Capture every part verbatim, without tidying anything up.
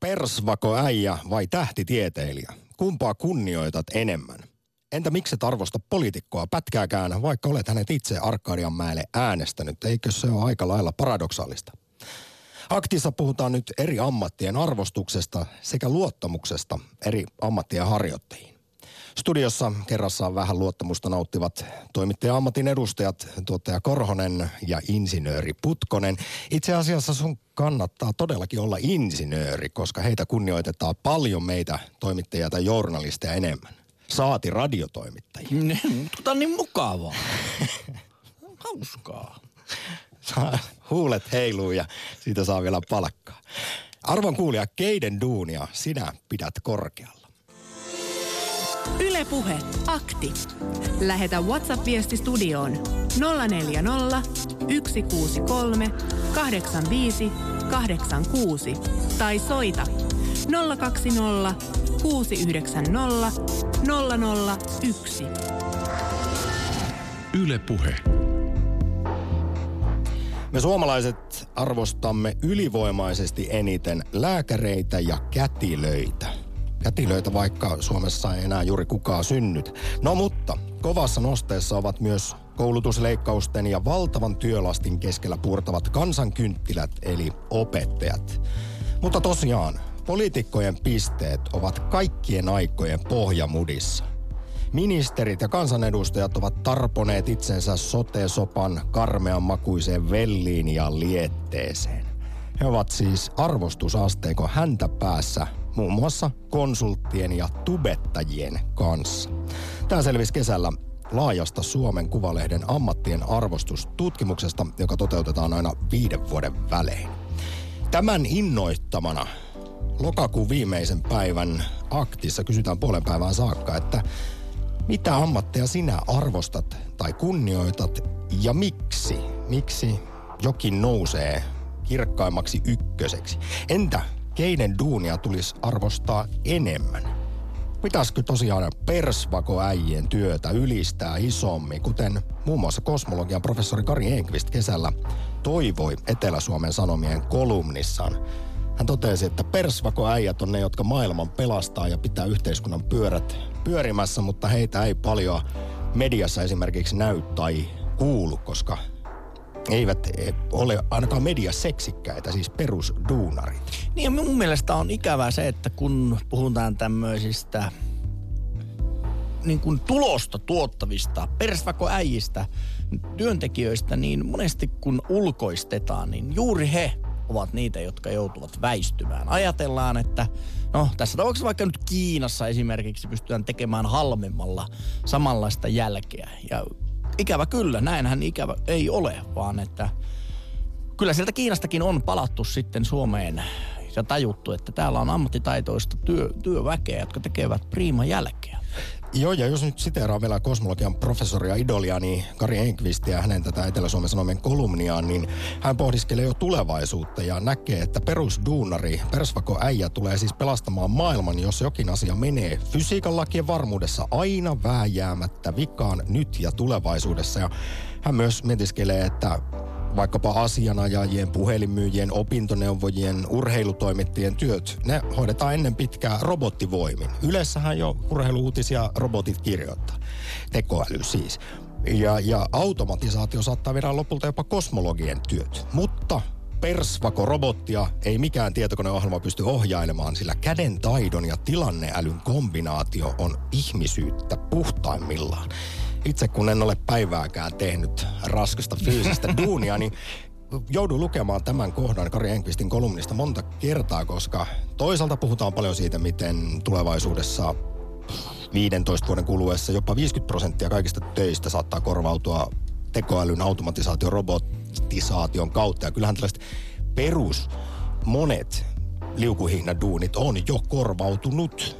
persvako äijä vai tähtitieteilijä? Kumpaa kunnioitat enemmän? Entä mikset arvosta poliitikkoa pätkääkään, vaikka olet hänet itse Arkadianmäelle äänestänyt? Eikö se ole aika lailla paradoksaalista? Aktissa puhutaan nyt eri ammattien arvostuksesta sekä luottamuksesta eri ammattien harjoittajiin. Studiossa kerrassaan vähän luottamusta nauttivat toimittaja-ammatin edustajat, tuottaja Korhonen ja insinööri Putkonen. Itse asiassa sun kannattaa todellakin olla insinööri, koska heitä kunnioitetaan paljon meitä toimittajia tai journalisteja enemmän. Saati radiotoimittajia. Tota on niin mukavaa. Hauskaa. Huulet heiluu ja siitä saa vielä palkkaa. Arvon kuulija, keiden duunia sinä pidät korkealla? Yle Puhe, akti. Lähetä WhatsApp-viesti studioon nolla neljä nolla, yksi kuusi kolme, kahdeksan viisi, kahdeksan kuusi tai soita nolla kaksi nolla, kuusi yhdeksän nolla, nolla nolla yksi. Yle Puhe. Me suomalaiset arvostamme ylivoimaisesti eniten lääkäreitä ja kätilöitä. Kätilöitä, vaikka Suomessa ei enää juuri kukaan synnyt. No mutta kovassa nosteessa ovat myös koulutusleikkausten ja valtavan työlastin keskellä puurtavat kansankynttilät eli opettajat. Mutta tosiaan, poliitikkojen pisteet ovat kaikkien aikojen pohjamudissa. Ministerit ja kansanedustajat ovat tarponeet itsensä sote-sopan karmean makuiseen velliin ja lietteeseen. He ovat siis arvostusasteikon häntäpäässä muun muassa konsulttien ja tubettajien kanssa. Tämä selvisi kesällä laajasta Suomen Kuvalehden ammattien arvostustutkimuksesta, joka toteutetaan aina viiden vuoden välein. Tämän innoittamana lokakuun viimeisen päivän aktissa kysytään puolen päivään saakka, että mitä ammatteja sinä arvostat tai kunnioitat ja miksi? Miksi jokin nousee kirkkaimmaksi ykköseksi? Entä keiden duunia tulisi arvostaa enemmän? Pitäisikö tosiaan persvakoäijien työtä ylistää isommin, kuten muun muassa kosmologian professori Kari Enqvist kesällä toivoi Etelä-Suomen Sanomien kolumnissaan? Hän totesi, että persvakoäijät on ne, jotka maailman pelastaa ja pitää yhteiskunnan pyörät pyörimässä, mutta heitä ei paljon mediassa esimerkiksi näy tai kuulu, koska eivät ole ainakaan mediaseksikkäitä, siis perusduunarit. Niin ja mun mielestä on ikävää se, että kun puhutaan tämmöisistä niin kuin tulosta tuottavista persvakoäijistä, työntekijöistä, niin monesti kun ulkoistetaan, niin juuri he ovat niitä, jotka joutuvat väistymään. Ajatellaan, että no tässä tapauksessa vaikka nyt Kiinassa esimerkiksi pystytään tekemään halvemmalla samanlaista jälkeä. Ja ikävä kyllä, näinhän ikävä ei ole, vaan että kyllä sieltä Kiinastakin on palattu sitten Suomeen ja tajuttu, että täällä on ammattitaitoista työ, työväkeä, jotka tekevät priima jälkeä. Joo, ja jos nyt siteeraan vielä kosmologian professoria idoliani niin Kari Enqvistiä ja hänen tätä Etelä-Suomen Sanomien kolumniaan, niin hän pohdiskelee jo tulevaisuutta ja näkee, että perusduunari, persvakoäijä tulee siis pelastamaan maailman, jos jokin asia menee fysiikan lakien varmuudessa aina vääjäämättä vikaan nyt ja tulevaisuudessa. Ja hän myös mietiskelee, että vaikkapa asianajajien, puhelinmyyjien, opintoneuvojien, urheilutoimittajien työt, ne hoidetaan ennen pitkää robottivoimin. Yleensähän jo urheiluuutisia robotit kirjoittaa. Tekoäly siis. Ja, ja automatisaatio saattaa viedä lopulta jopa kosmologien työt. Mutta persvakorobottia ei mikään tietokoneohjelma pysty ohjailemaan, sillä käden taidon ja tilanneälyn kombinaatio on ihmisyyttä puhtaimmillaan. Itse kun en ole päivääkään tehnyt raskasta fyysistä duunia, niin joudun lukemaan tämän kohdan Kari Enqvistin kolumnista monta kertaa, koska toisaalta puhutaan paljon siitä, miten tulevaisuudessa viidentoista vuoden kuluessa jopa viisikymmentä prosenttia kaikista töistä saattaa korvautua tekoälyn automatisaation, robotisaation kautta. Ja kyllähän tällaiset perus monet liukuhihnaduunit on jo korvautunut,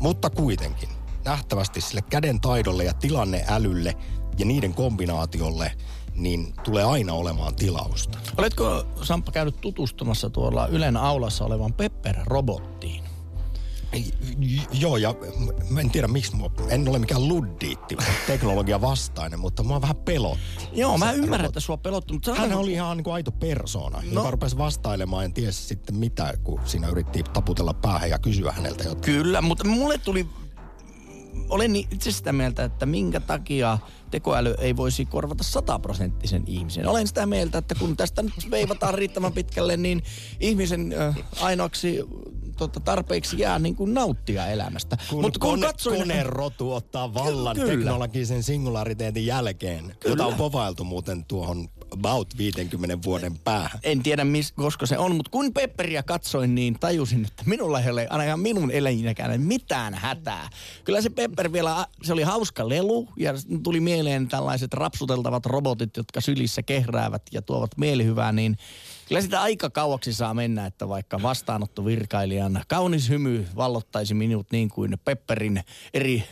mutta kuitenkin. Nähtävästi sille käden taidolle ja tilanneälylle ja niiden kombinaatiolle, niin tulee aina olemaan tilausta. Oletko, Samppa, käynyt tutustumassa tuolla Ylen aulassa olevan Pepper-robottiin? Joo, ja mä en tiedä miksi, mä en ole mikään luddiitti, teknologia vastainen, mutta mä oon vähän pelotti. Joo, mä ymmärrän, robot. Että sua pelotti, mutta... Hän oli ihan niin kuin aito persoona, no. Joka rupesi vastailemaan, en tiedä sitten mitä, kun siinä yritti taputella päähän ja kysyä häneltä jotain. Kyllä, mutta mulle tuli... Olen itse sitä mieltä, että minkä takia tekoäly ei voisi korvata sataprosenttisen ihmisen. Olen sitä mieltä, että kun tästä nyt veivataan riittävän pitkälle, niin ihmisen ainoaksi totta, tarpeeksi jää niin kuin nauttia elämästä. Kun, Mut kun kone, katsoin... konerotu ottaa vallan kyllä. Teknologisen singulariteetin jälkeen, kyllä. Jota on povailtu muuten tuohon about viidenkymmenen vuoden päähän. En tiedä, mis, koska se on, mutta kun Pepperia katsoin, niin tajusin, että minulla ei ole ainakaan minun eläinäkään mitään hätää. Kyllä se Pepper vielä, se oli hauska lelu ja tuli mieleen tällaiset rapsuteltavat robotit, jotka sylissä kehräävät ja tuovat mielihyvää, niin kyllä sitä aika kauaksi saa mennä, että vaikka vastaanottovirkailijan kaunis hymy vallottaisi minut niin kuin Pepperin eri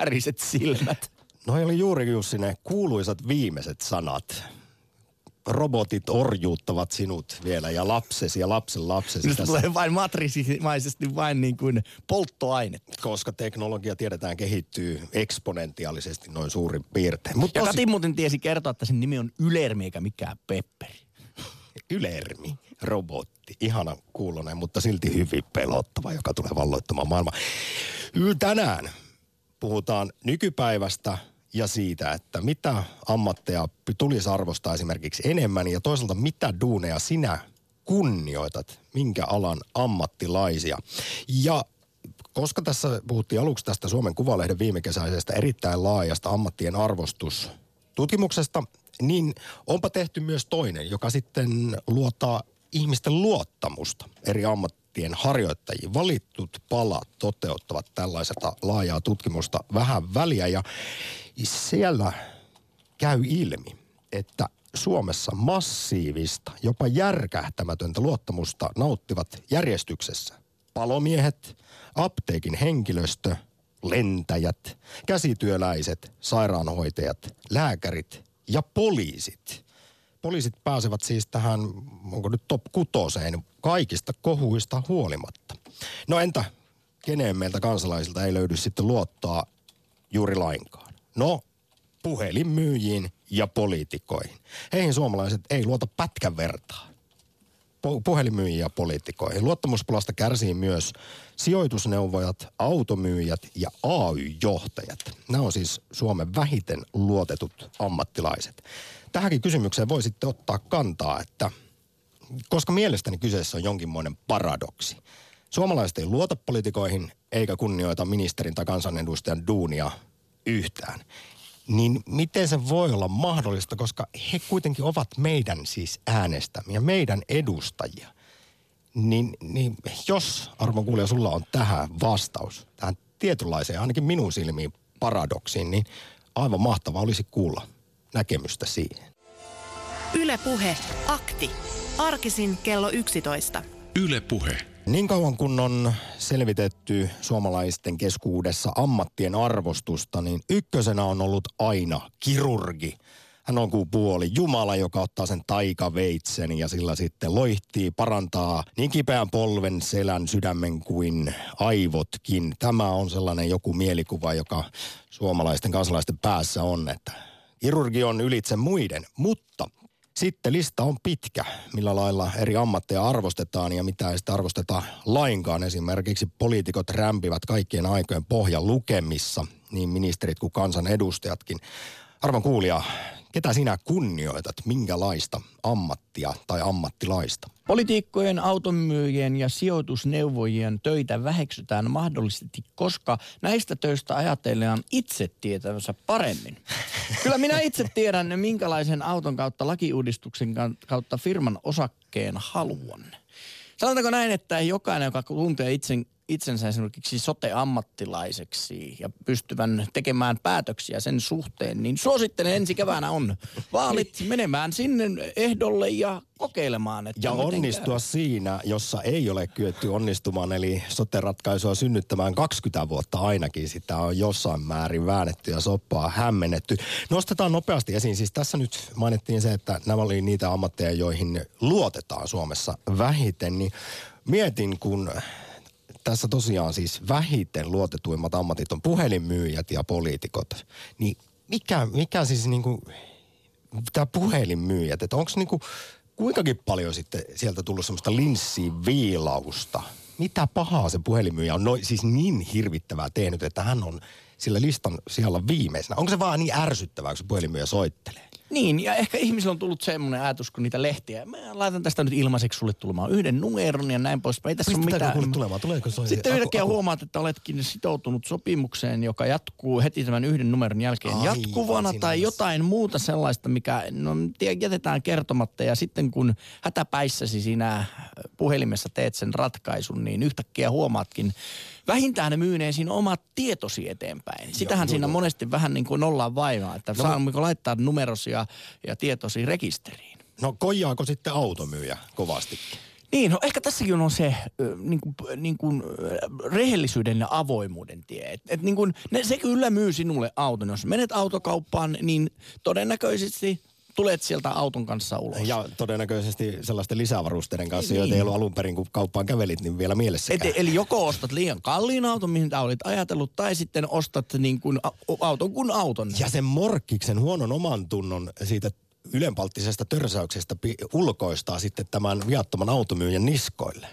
väriset silmät. No oli juuri Jussi ne kuuluisat viimeiset sanat. Robotit orjuuttavat sinut vielä ja lapsesi ja lapsen lapsesi. Nyt tulee vain matriisimaisesti vain niin kuin polttoaine. Koska teknologia tiedetään kehittyy eksponentiaalisesti noin suurin piirtein. Mut ja tosi... Kati muuten tiesi kertoa, että sen nimi on Ylermi eikä mikään Pepperi. Ylermi, robotti. Ihana kuulonen, mutta silti hyvin pelottava, joka tulee valloittamaan maailmaa. Tänään puhutaan nykypäivästä ja siitä, että mitä ammatteja tulisi arvostaa esimerkiksi enemmän ja toisaalta mitä duuneja sinä kunnioitat, minkä alan ammattilaisia. Ja koska tässä puhuttiin aluksi tästä Suomen Kuvalehden viimekesäisestä erittäin laajasta ammattien arvostustutkimuksesta, niin onpa tehty myös toinen, joka sitten luottaa ihmisten luottamusta eri ammattien harjoittajiin. Valittut palat toteuttavat tällaista laajaa tutkimusta vähän väliä ja siellä käy ilmi, että Suomessa massiivista, jopa järkähtämätöntä luottamusta nauttivat järjestyksessä palomiehet, apteekin henkilöstö, lentäjät, käsityöläiset, sairaanhoitajat, lääkärit ja poliisit. Poliisit pääsevät siis tähän, onko nyt top kutoseen, kaikista kohuista huolimatta. No entä keneen meiltä kansalaisilta ei löydy sitten luottaa juuri lainkaan? No puhelinmyyjiin ja poliitikoihin. Heihin suomalaiset ei luota pätkän vertaa. Puhelinmyyjiin ja poliitikoihin. Luottamuspulasta kärsii myös sijoitusneuvojat, automyyjät ja A Y-johtajat. Nämä on siis Suomen vähiten luotetut ammattilaiset. Tähänkin kysymykseen voisitte ottaa kantaa, että koska mielestäni kyseessä on jonkinmoinen paradoksi. Suomalaiset ei luota poliitikoihin eikä kunnioita ministerin tai kansanedustajan duunia yhtään. Niin miten se voi olla mahdollista, koska he kuitenkin ovat meidän siis äänestämiä, meidän edustajia. Niin, niin jos, arvon kuulija, sulla on tähän vastaus, tähän tietynlaiseen, ainakin minun silmiin paradoksiin, niin aivan mahtavaa olisi kuulla näkemystä siihen. Yle Puhe, akti. Arkisin kello yksitoista. Yle Puhe. Niin kauan kun on selvitetty suomalaisten keskuudessa ammattien arvostusta, niin ykkösenä on ollut aina kirurgi. Hän on kuin puoli Jumala, joka ottaa sen taikaveitsen ja sillä sitten loihtii, parantaa niin kipeän polven, selän, sydämen kuin aivotkin. Tämä on sellainen joku mielikuva, joka suomalaisten kansalaisten päässä on, että kirurgi on ylitse muiden, mutta... Sitten lista on pitkä, millä lailla eri ammatteja arvostetaan ja mitä ei sitä arvosteta lainkaan. Esimerkiksi poliitikot rämpivät kaikkien aikojen pohjan lukemissa, niin ministerit kuin kansanedustajatkin. Arvon kuulija, ketä sinä kunnioitat, minkälaista ammattia tai ammattilaista? Politiikkojen, automyyjien ja sijoitusneuvojien töitä väheksytään mahdollisesti, koska näistä töistä ajatellaan itse tietävänsä paremmin. Kyllä minä itse tiedän, minkälaisen auton kautta lakiuudistuksen kautta firman osakkeen haluan. Sanotaanko näin, että jokainen, joka tuntee itsen, itsensä esimerkiksi sote-ammattilaiseksi ja pystyvän tekemään päätöksiä sen suhteen, niin suosittelen ensi keväänä on vaalit menemään sinne ehdolle ja kokeilemaan. Että ja onnistua käy. Siinä, jossa ei ole kyetty onnistumaan, eli sote-ratkaisua synnyttämään kaksikymmentä vuotta ainakin. Sitä on jossain määrin väännetty ja soppaa hämmennetty. Nostetaan nopeasti esiin. Siis tässä nyt mainittiin se, että nämä oli niitä ammatteja, joihin luotetaan Suomessa vähiten. Niin mietin, kun... tässä tosiaan siis vähiten luotetuimmat ammatit on puhelinmyyjät ja poliitikot. Niin mikä, mikä siis niinku, tämä puhelinmyyjät, että onko niinku kuinkakin paljon sitten sieltä tullut semmoista linssiin viilausta? Mitä pahaa se puhelinmyyjä on no, siis niin hirvittävää tehnyt, että hän on sillä listan siellä viimeisenä? Onko se vaan niin ärsyttävää, kun se puhelinmyyjä soittelee? Niin, ja ehkä ihmisillä on tullut semmoinen ajatus, kun niitä lehtiä, mä laitan tästä nyt ilmaiseksi sulle tulemaan yhden numeron ja näin poispäin. Ei tässä ole mitään. Tulemaan? Tuleeko se? Sitten aku, yhtäkkiä aku. huomaat, että oletkin sitoutunut sopimukseen, joka jatkuu heti tämän yhden numeron jälkeen Ai, jatkuvana tai jotain muuta sellaista, mikä no, jätetään kertomatta. Ja sitten kun hätäpäissäsi sinä puhelimessa teet sen ratkaisun, niin yhtäkkiä huomaatkin, vähintään ne myyneen siinä omat tietosi eteenpäin. Sitähän joo, siinä joo. monesti vähän niin kuin ollaan vaivaa, että no, saammeko laittaa numerosi ja, ja tietosi rekisteriin. No koijaako sitten automyyjä kovastikin? Niin, no ehkä tässäkin on se niin kuin, niin kuin, rehellisyyden ja avoimuuden tie. Et, et niin kuin, ne, se kyllä myy sinulle auton. Jos menet autokauppaan, niin todennäköisesti tulet sieltä auton kanssa ulos. Ja todennäköisesti sellaisten lisävarusteiden kanssa, niin, joita ei ollut alun perin, kun kauppaan kävelit, niin vielä mielessäkään. Et, eli joko ostat liian kalliin auton, mihin olit ajatellut, tai sitten ostat niin kuin auton kuin auton. Ja sen morkkiksen huonon oman tunnon siitä ylenpalttisesta törsäyksestä ulkoistaa sitten tämän viattoman automyyjän niskoille.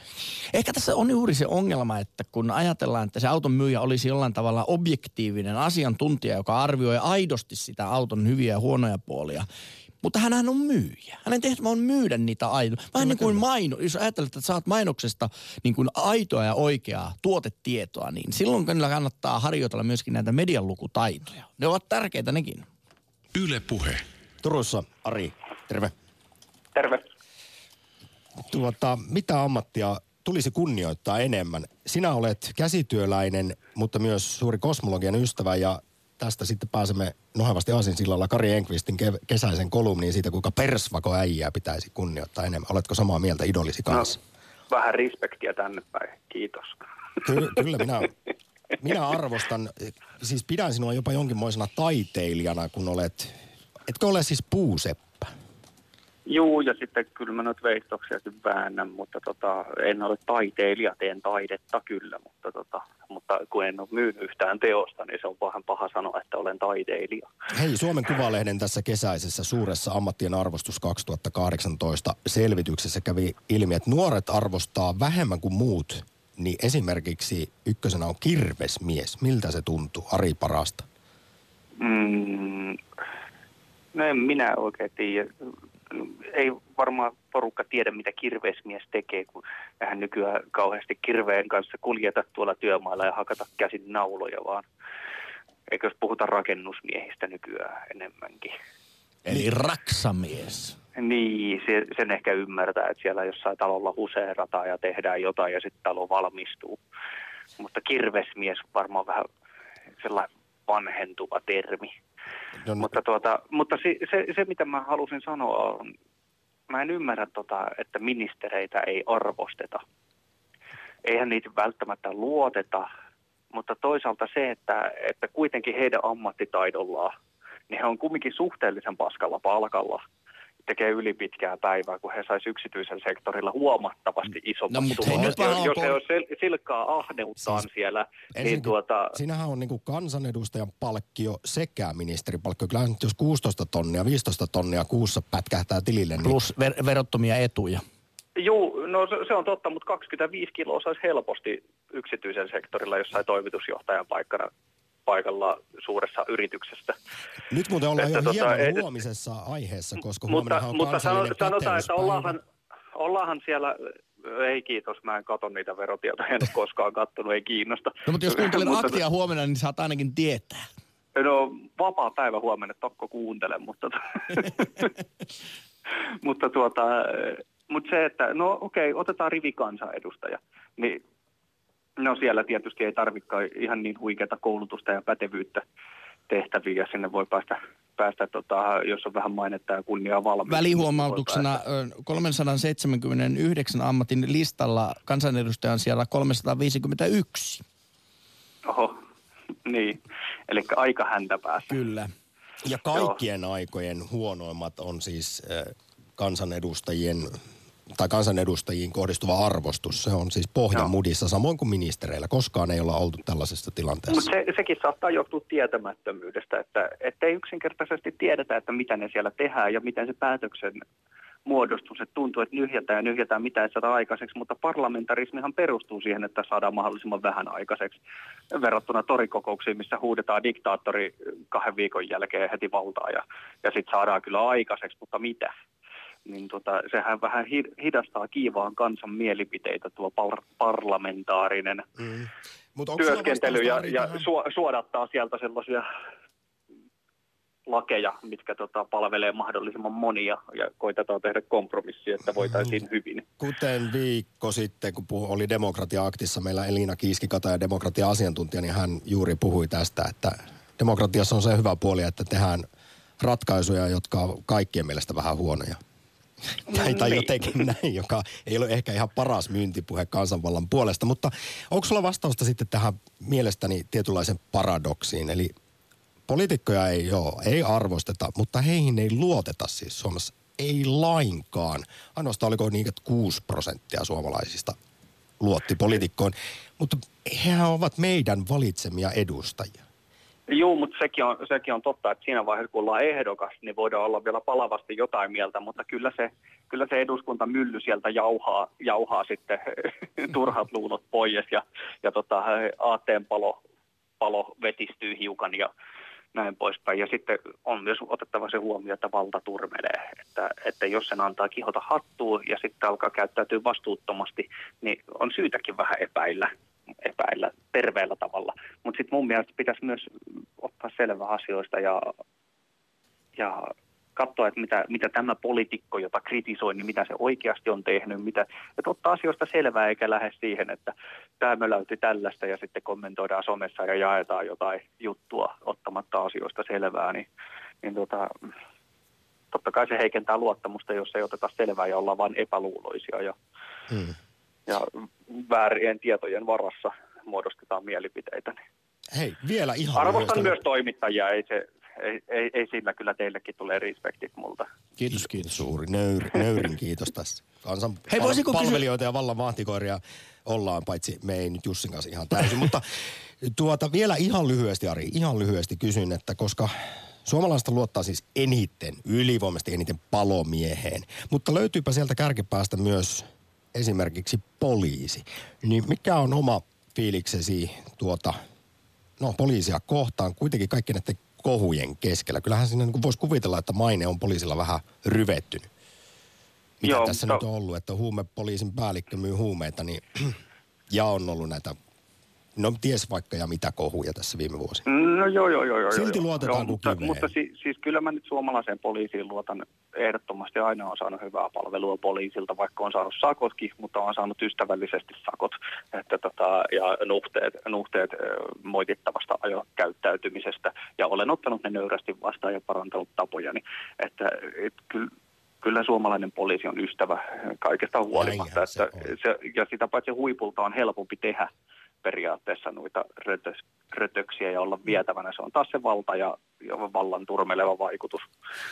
Ehkä tässä on juuri se ongelma, että kun ajatellaan, että se automyyjä olisi jollain tavalla objektiivinen asiantuntija, joka arvioi aidosti sitä auton hyviä ja huonoja puolia, mutta hänhän on myyjä. Hänen tehtävä on myydä niitä aitoja. Vähän niin kuin maino, jos ajattelet, että saat mainoksesta niin kuin aitoa ja oikeaa tuotetietoa, niin silloin kyllä kannattaa harjoitella myöskin näitä median lukutaitoja. Ne ovat tärkeitä nekin. Yle Puhe. Turussa, Ari, terve. Terve. Tuota, mitä ammattia tulisi kunnioittaa enemmän? Sinä olet käsityöläinen, mutta myös suuri kosmologian ystävä ja tästä sitten pääsemme nohevasti aasinsillalla Kari Enqvistin kesäisen kolumniin siitä, kuinka persvako äijää pitäisi kunnioittaa enemmän. Oletko samaa mieltä idolisi kanssa? No, vähän respektiä tänne päin. Kiitos. Ky- kyllä minä, minä arvostan, siis pidän sinua jopa jonkinmoisena taiteilijana, kun olet, etkö ole siis puuseppä? Juu, ja sitten kyllä mä nyt veistoksiakin väännän, mutta tota, en ole taiteilija, teen taidetta kyllä, mutta, tota, mutta kun en ole myynyt yhtään teosta, niin se on vähän paha sanoa, että olen taiteilija. Hei, Suomen Kuvalehden tässä kesäisessä suuressa ammattien arvostus kaksituhattakahdeksantoista selvityksessä kävi ilmi, että nuoret arvostaa vähemmän kuin muut, niin esimerkiksi ykkösenä on kirvesmies. Miltä se tuntuu, Ari Parasta? Mm, no en minä oikein tiedä. Ei varmaan porukka tiedä, mitä kirvesmies tekee, kun eihän nykyään kauheasti kirveen kanssa kuljeta tuolla työmailla ja hakata käsin nauloja, vaan eikö jos puhuta rakennusmiehistä nykyään enemmänkin. Eli raksamies. Niin, se, sen ehkä ymmärtää, että siellä jossain talolla huseerataan ja tehdään jotain ja sitten talo valmistuu. Mutta kirvesmies varmaan vähän sellainen vanhentuva termi. No, mutta tuota, mutta se, se, se, mitä mä halusin sanoa on, mä en ymmärrä, tota, että ministereitä ei arvosteta. Eihän niitä välttämättä luoteta, mutta toisaalta se, että, että kuitenkin heidän ammattitaidollaan, niin he on kumminkin suhteellisen paskalla palkalla. Tekee ylipitkää päivää, kun he sais yksityisellä sektorilla huomattavasti isommat no, tulot. Jos, jos, jos he on sel- silkkaa ahneuttaan siis, siellä, niin tuota... Siinähän on niinku kansanedustajan palkkio sekä ministeripalkkio. Kyllä nyt jos kuusitoista tonnia, viisitoista tonnia kuussa pätkähtää tilille. Niin... Plus ver- verottomia etuja. Juu, no se, se on totta, mutta kaksikymmentäviisi kiloa saisi helposti yksityisen sektorilla jossain toimitusjohtajan paikkana. Paikalla suuressa yrityksestä. Nyt muuten ollaan että jo tota, hieman huomisessa aiheessa, koska huomenna on mutta kansallinen Mutta sanotaan, että ollaanhan, ollaanhan siellä... Ei kiitos, mä en katso niitä verotietoja, en ole koskaan kattonut, ei kiinnosta. No mutta jos kuuntelen aktia huomenna, niin saat ainakin tietää. No vapaa päivä huomenna, tokko kuuntele, mutta... mutta tuota... Mutta se, että no okei, okay, otetaan rivikansanedustaja, niin... No siellä tietysti ei tarvikaan ihan niin huikeata koulutusta ja pätevyyttä tehtäviin ja sinne voi päästä, päästä tota, jos on vähän mainetta ja kunniaa valmiin. Välihuomautuksena kolmesataaseitsemänkymmentäyhdeksän ammatin listalla kansanedustaja on siellä kolmesataaviisikymmentäyksi. Oho, niin. Eli aika häntä päässä. Kyllä. Ja kaikkien Joo. aikojen huonoimmat on siis kansanedustajien... tai kansanedustajiin kohdistuva arvostus, se on siis pohjamudissa, no. samoin kuin ministereillä. Koskaan ei olla oltu tällaisessa tilanteessa. Mutta se, sekin saattaa johtua tietämättömyydestä, että ei yksinkertaisesti tiedetä, että mitä ne siellä tehdään ja miten se päätöksen muodostus. Että tuntuu, että nyhjätään ja nyhjätään, mitä ei saada aikaiseksi, mutta parlamentarismihan perustuu siihen, että saadaan mahdollisimman vähän aikaiseksi verrattuna torikokouksiin, missä huudetaan diktaattori kahden viikon jälkeen heti valtaa ja, ja sitten saadaan kyllä aikaiseksi, mutta mitä? Niin tota, sehän vähän hidastaa kiivaan kansan mielipiteitä tuo par- parlamentaarinen mm. Mut työskentely ja, ja su- suodattaa sieltä sellaisia lakeja, mitkä tota, palvelee mahdollisimman monia ja koitetaan tehdä kompromissia, että voitaisiin hyvin. Kuten viikko sitten, kun puh- oli demokratia-aktissa meillä Elina Kiiskikata ja demokratia-asiantuntija, niin hän juuri puhui tästä, että demokratiassa on se hyvä puoli, että tehdään ratkaisuja, jotka on kaikkien mielestä vähän huonoja. Tai, tai jotenkin näin, joka ei ole ehkä ihan paras myyntipuhe kansanvallan puolesta, mutta onko sulla vastausta sitten tähän mielestäni tietynlaisen paradoksiin, eli poliitikkoja ei joo, ei arvosteta, mutta heihin ei luoteta siis Suomessa, ei lainkaan. Ainoastaan oliko niin, että kuusi prosenttia suomalaisista luotti poliitikkoon, mutta hehän ovat meidän valitsemia edustajia. Joo, mutta sekin on, sekin on totta, että siinä vaiheessa kun ollaan ehdokas, niin voidaan olla vielä palavasti jotain mieltä, mutta kyllä se, kyllä se eduskuntamylly sieltä jauhaa, jauhaa sitten turhat luulot pois ja, ja tota, aatteen palo, palo vetistyy hiukan ja näin poispäin. Ja sitten on myös otettava se huomio, että valta turmelee, että, että jos sen antaa kihota hattuun ja sitten alkaa käyttäytyä vastuuttomasti, niin on syytäkin vähän epäillä. epäillä terveellä tavalla. Mutta sitten mun mielestä pitäisi myös ottaa selvä asioista ja, ja katsoa, että mitä, mitä tämä poliitikko, jota kritisoi, niin mitä se oikeasti on tehnyt, mitä, että ottaa asioista selvää eikä lähde siihen, että tämä möläytti tällaista ja sitten kommentoidaan somessa ja jaetaan jotain juttua ottamatta asioista selvää, niin, niin tota, totta kai se heikentää luottamusta, jos ei oteta selvää ja ollaan vain epäluuloisia ja hmm. ja väärien tietojen varassa muodostetaan mielipiteitä. Hei, vielä ihan... Arvostan myös löytä. toimittajia, ei, se, ei, ei, ei sillä kyllä teillekin tulee respektit multa. Kiitos, kiitos. Suuri nöyr, nöyrin kiitos tässä. Kansan Hei, palvelijoita kysy... ja vallan vahtikoiria ollaan, paitsi me ei nyt Jussin kanssa ihan täysin. Mutta tuota, vielä ihan lyhyesti, Ari, ihan lyhyesti kysyn, että koska... Suomalaista luottaa siis eniten, ylivoimaisesti eniten palomieheen, mutta löytyypä sieltä kärkipäästä myös... esimerkiksi poliisi, niin mikä on oma fiiliksesi tuota, no poliisia kohtaan kuitenkin kaikki näiden kohujen keskellä? Kyllähän siinä niin voisi kuvitella, että maine on poliisilla vähän ryvettynyt. Mitä Joo, tässä to... nyt on ollut, että huumepoliisin päällikkö myy huumeita, niin ja on ollut näitä, no ties vaikka ja mitä kohuja tässä viime vuosina. No joo, joo, joo. joo Silti luotetaan joo, kuin mutta, mutta si- siis kyllä mä nyt suomalaiseen poliisiin luotan ehdottomasti. Aina on saanut hyvää palvelua poliisilta, vaikka on saanut sakotkin, mutta on saanut ystävällisesti sakot että tota, ja nuhteet, nuhteet moitittavasta ajokäyttäytymisestä. Ja olen ottanut ne nöyrästi vastaan ja parantanut tapojani. Että et, kyllä... Kyllä suomalainen poliisi on ystävä kaikesta huolimatta, että se se, ja sitä paitsi huipulta on helpompi tehdä periaatteessa noita rötös, rötöksiä ja olla vietävänä. Se on taas se valta ja, ja vallan turmeleva vaikutus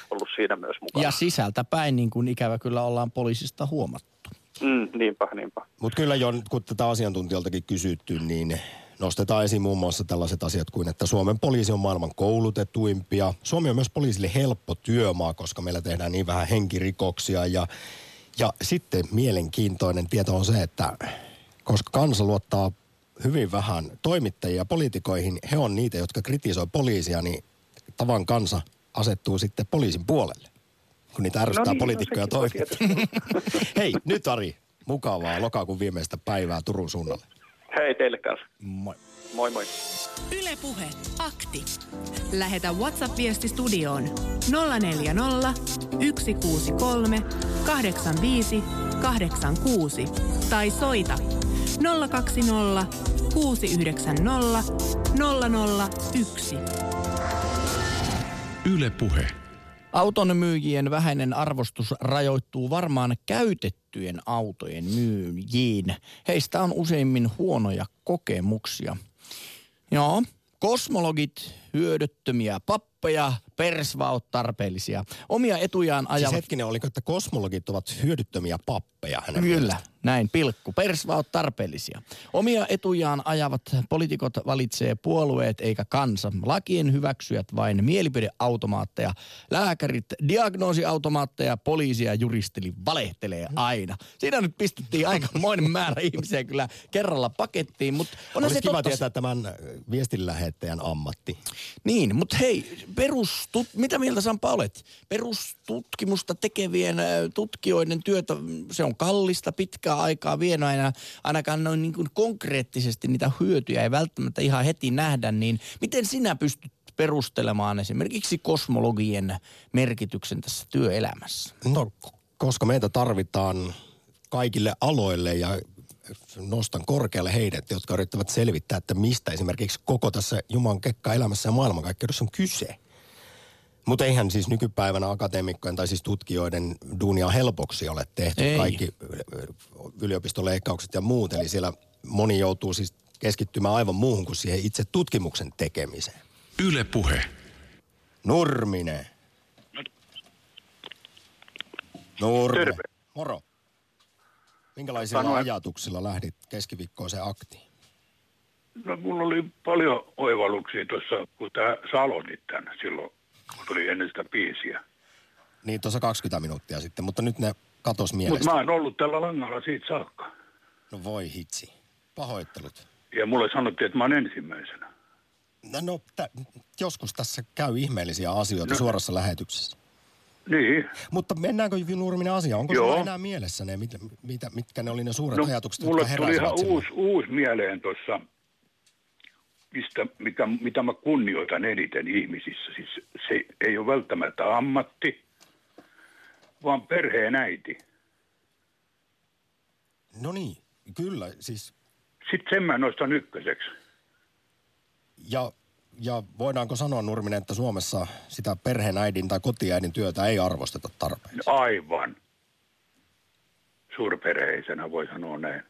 ollut siinä myös mukana. Ja sisältä päin niin kuin ikävä kyllä ollaan poliisista huomattu. Mm, niinpä, niinpä. Mutta kyllä jo, kun tätä asiantuntijaltakin kysytty, niin... Nostetaan esiin muun muassa tällaiset asiat kuin, että Suomen poliisi on maailman koulutetuimpia. Suomi on myös poliisille helppo työmaa, koska meillä tehdään niin vähän henkirikoksia. Ja, ja sitten mielenkiintoinen tieto on se, että koska kansa luottaa hyvin vähän toimittajia ja poliitikoihin, he on niitä, jotka kritisoi poliisia, niin tavan kansa asettuu sitten poliisin puolelle, kun niitä ärsyttää no niin, poliitikkoja no toimittajia. Hei, nyt Ari, mukavaa lokakuun viimeistä päivää Turun suunnalle. Hei teille kanssa. Moi. Moi moi. Yle Puhe. Akti. Lähetä WhatsApp-viesti studioon nolla neljä nolla, yksi kuusi kolme, kahdeksan viisi, kahdeksan kuusi tai soita nolla kaksi nolla, kuusi yhdeksän nolla, nolla nolla yksi. Yle Puhe. Auton myyjien vähäinen arvostus rajoittuu varmaan käytettyjen autojen myyjiin. Heistä on useimmin huonoja kokemuksia. Joo, kosmologit, hyödyttömiä pappia. kauppeja, persvaot tarpeellisia. Omia etujaan ajavat... Siis hetkinen, oliko, että kosmologit ovat hyödyttömiä pappeja hänen Kyllä, mielestä. Näin, pilkku. Persvaot tarpeellisia. Omia etujaan ajavat poliitikot valitsee puolueet eikä kansa. Lakien hyväksyjät vain mielipideautomaatteja. Lääkärit, diagnoosiautomaatteja, poliisi ja juristili valehtelee aina. Siinä nyt pistettiin aikamoinen määrä ihmisiä kyllä kerralla pakettiin, mutta... Olisi se kiva totta... tietää tämän viestinlähettäjän ammatti. Niin, mutta hei, perustut... mitä mieltä Samppa olet? Perustutkimusta tekevien tutkijoiden työtä, se on kallista, pitkää aikaa vienyt aina, ainakaan noin niin kuin konkreettisesti niitä hyötyjä ei välttämättä ihan heti nähdä, niin miten sinä pystyt perustelemaan esimerkiksi kosmologien merkityksen tässä työelämässä? No, koska meitä tarvitaan kaikille aloille ja nostan korkealle heidät, jotka yrittävät selvittää, että mistä esimerkiksi koko tässä Jumalan kekka elämässä ja maailmankaikkeudessa on kyse. Mutta eihän siis nykypäivänä akateemikkojen tai siis tutkijoiden duunia helpoksi ole tehty. Ei. Kaikki yliopistoleikkaukset ja muut. Eli siellä moni joutuu siis keskittymään aivan muuhun kuin siihen itse tutkimuksen tekemiseen. Yle Puhe. Nurminen. Nurminen. Terve. Moro. Minkälaisilla Sano, ajatuksilla lähdit keskiviikkoiseen aktiin? No mulla oli paljon oivalluksia tuossa, kun tää salotit tän silloin, kun tuli ennen sitä biisiä. Niin tuossa kaksikymmentä minuuttia sitten, mutta nyt ne katos mielestä. Mutta mä en ollut tällä langalla siitä saakka. No voi hitsi. Pahoittelut. Ja mulle sanottiin, että mä oon ensimmäisenä. No, no t- joskus tässä käy ihmeellisiä asioita no. suorassa lähetyksessä. Niin. Mutta mennäänkö Nurminen asia? Onko Joo. sulla enää mielessä ne, mit, mit, mitkä ne oli ne suuret no, ajatukset, jotka heräsivät? Mulle tuli ihan uusi, uusi mieleen tuossa, mitä, mitä mä kunnioitan eniten ihmisissä. Siis se ei ole välttämättä ammatti, vaan perheen äiti. No niin, kyllä siis. Sitten sen mä nostan ykköseksi. Ja... Ja voidaanko sanoa, Nurminen, että Suomessa sitä perheenäidin tai kotiäidin työtä ei arvosteta tarpeeksi? Aivan. Suurperheisenä voi sanoa näin.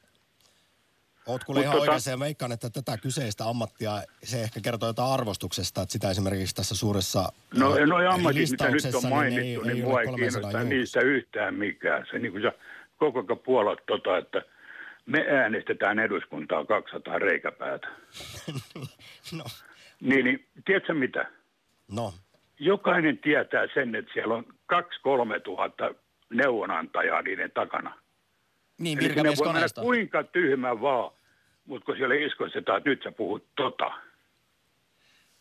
Oot kuule Mut ihan tota... oikeaseen. Veikkaan, että tätä kyseistä ammattia, se ehkä kertoo jotain arvostuksesta, että sitä esimerkiksi tässä suuressa no, no, no, listauksessa mitä nyt on mainittu, niin, ei, niin ei mua ei kiinnostaa niistä yhtään mikään. Se niin kuin sä koko ajan puolet tota, että... Me äänestetään eduskuntaa kaksisataa reikäpäätä. No. Niin, niin, tiedätkö mitä? No. Jokainen tietää sen, että siellä on kaksi kolme tuhatta neuvonantajaa niiden takana. Niin, virkamieskoneesta. Kuinka tyhmä vaan, mutta kun siellä iskoistetaan, että nyt sä puhut tota.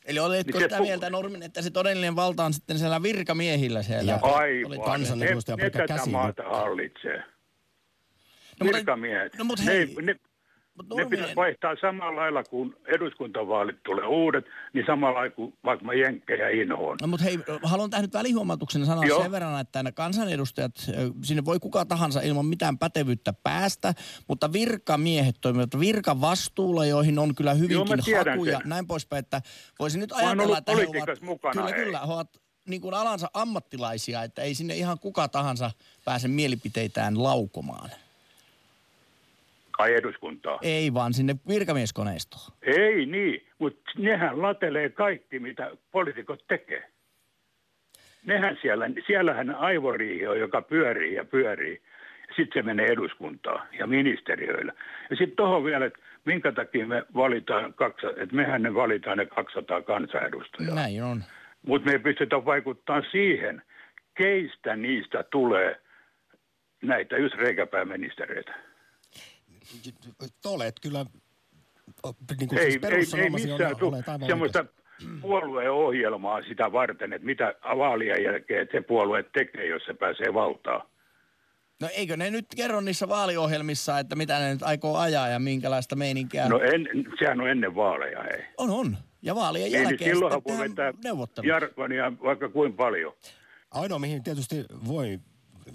Eli oletko niin sitä puh- mieltä, Nurminen, että se todellinen valta on sitten siellä virkamiehillä siellä? Aivan. Kansanedustaja pelkkä käsi. Ne tätä maata hallitsee. No, virkamiehet. No, mutta hei. Ne, ne, mutta ne pitäisi vaihtaa samalla lailla, kun eduskuntavaalit tulee uudet, niin samalla lailla kuin vaikka mä jenkkejä inhoon. No mutta hei, haluan tähän nyt välihuomautuksena sanoa Joo. sen verran, että nämä kansanedustajat, sinne voi kuka tahansa ilman mitään pätevyyttä päästä, mutta virkamiehet toimivat virkavastuulla, joihin on kyllä hyvinkin Joo, hakuja, sen. Näin poispäin, että voisi nyt ajatella, että he ovat, mukana, kyllä, kyllä, he ovat niin kuin alansa ammattilaisia, että ei sinne ihan kuka tahansa pääse mielipiteitään laukomaan. Ai eduskuntaa. Ei vaan sinne virkamieskoneistoon. Ei niin, mutta nehän latelee kaikki, mitä poliitikot tekee. Nehän siellä, siellähän aivoriihi on, joka pyörii ja pyörii. Sitten se menee eduskuntaan ja ministeriöillä. Ja sitten tuohon vielä, että minkä takia me valitaan, kaksi, että mehän ne valitaan ne kaksisataa kansanedustajaa. Näin on. Mutta me ei pystytä vaikuttamaan siihen, keistä niistä tulee näitä just reikäpääministeriöitä. Olet kyllä, niin kuin ei, siis perussanomasi on, olet aivan semmoista oikeasti. Puolueohjelmaa sitä varten, että mitä vaalien jälkeen se puolue tekee, jos se pääsee valtaan. No eikö ne nyt kerro niissä vaaliohjelmissa, että mitä ne nyt aikoo ajaa ja minkälaista meininkiä? No en, sehän on ennen vaaleja, ei. On, on. Ja vaalien jälkeen niin silloinhan voi vetää jarkonia vaikka kuin paljon. Ainoa, mihin tietysti voi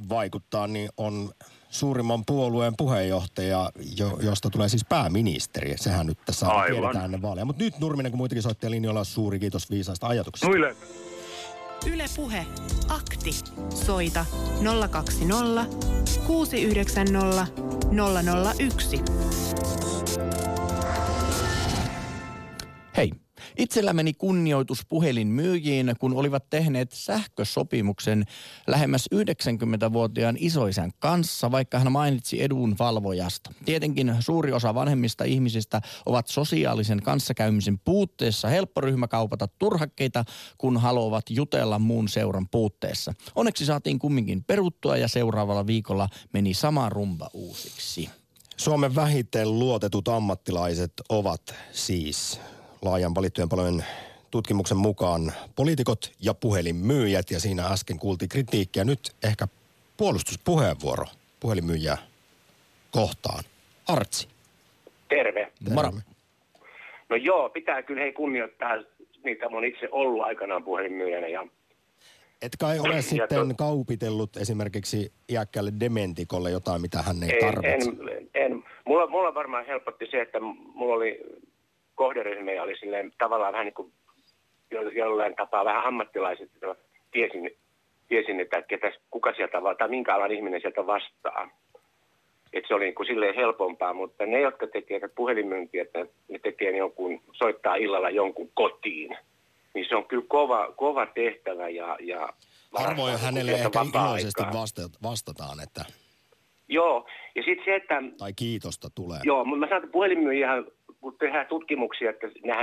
vaikuttaa, niin on... suurimman puolueen puheenjohtaja, jo, josta tulee siis pääministeri. Sehän nyt tässä tiedetään ennen vaaleja. Mutta nyt Nurminen, kun muitakin soittaa linjoilla, suuri kiitos viisaista ajatuksista. Yle. Yle Puhe. Akti. Soita nolla kaksi nolla kuusi yhdeksän nolla nolla nolla yksi. Hei, itsellä meni kunnioitus puhelinmyyjiin, kun olivat tehneet sähkösopimuksen lähemmäs yhdeksänkymmentävuotiaan isoisän kanssa, vaikka hän mainitsi edunvalvojasta. Tietenkin suuri osa vanhemmista ihmisistä ovat sosiaalisen kanssakäymisen puutteessa helpporyhmä kaupata turhakkeita, kun haluavat jutella muun seuran puutteessa. Onneksi saatiin kumminkin peruttua ja seuraavalla viikolla meni sama rumba uusiksi. Suomen vähiten luotetut ammattilaiset ovat siis laajan valittujen palojen tutkimuksen mukaan poliitikot ja puhelinmyyjät. Ja siinä äsken kuultiin kritiikkiä. Nyt ehkä puolustuspuheenvuoro puhelinmyyjää kohtaan. Artsi. Terve. Terve. Moro. No joo, pitää kyllä hei kunnioittaa niitä. Mä oon itse ollut aikanaan puhelinmyyjänä. Ja... et kai ole sitten to... kaupitellut esimerkiksi iäkkäälle dementikolle jotain, mitä hän ei, ei tarvitse? En, en. Mulla, mulla varmaan helpotti se, että mulla oli... kohderyhmiä oli silleen tavallaan vähän niin kuin jollain tapaa vähän ammattilaiset, että tiesin, tiesin että ketä, kuka sieltä vaan, tai minkä alan ihminen sieltä vastaa. Että se oli niin kuin silleen helpompaa, mutta ne, jotka tekevät puhelinmyyntiä, että ne tekee jonkun, soittaa illalla jonkun kotiin, niin se on kyllä kova, kova tehtävä ja... ja harvoin hänelle ehkä iloisesti vastataan, että... Joo, ja sitten se, että... tai kiitosta tulee. Joo, mutta mä sanon, että puhelinmyyjähän... kun tehdään tutkimuksia, että nämä,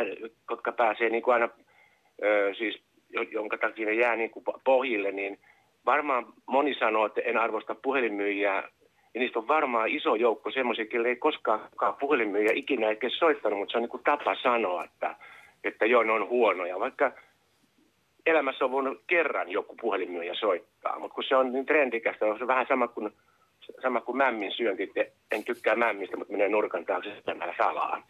jotka pääsee niin kuin aina, ö, siis, jonka takia ne jää niin kuin pohjille, niin varmaan moni sanoo, että en arvosta puhelinmyyjää. Ja niistä on varmaan iso joukko semmoisia, joilla ei koskaan puhelinmyyjä ikinä eikä soittanut, mutta se on niin kuin tapa sanoa, että, että joo, ne on huonoja. Vaikka elämässä on voinut kerran joku puhelinmyyjä soittaa, mutta kun se on niin trendikästä, on se vähän sama kuin... sama kuin mämmin syönti. En tykkää mämmistä, mutta menee nurkan taakse syömään salaa.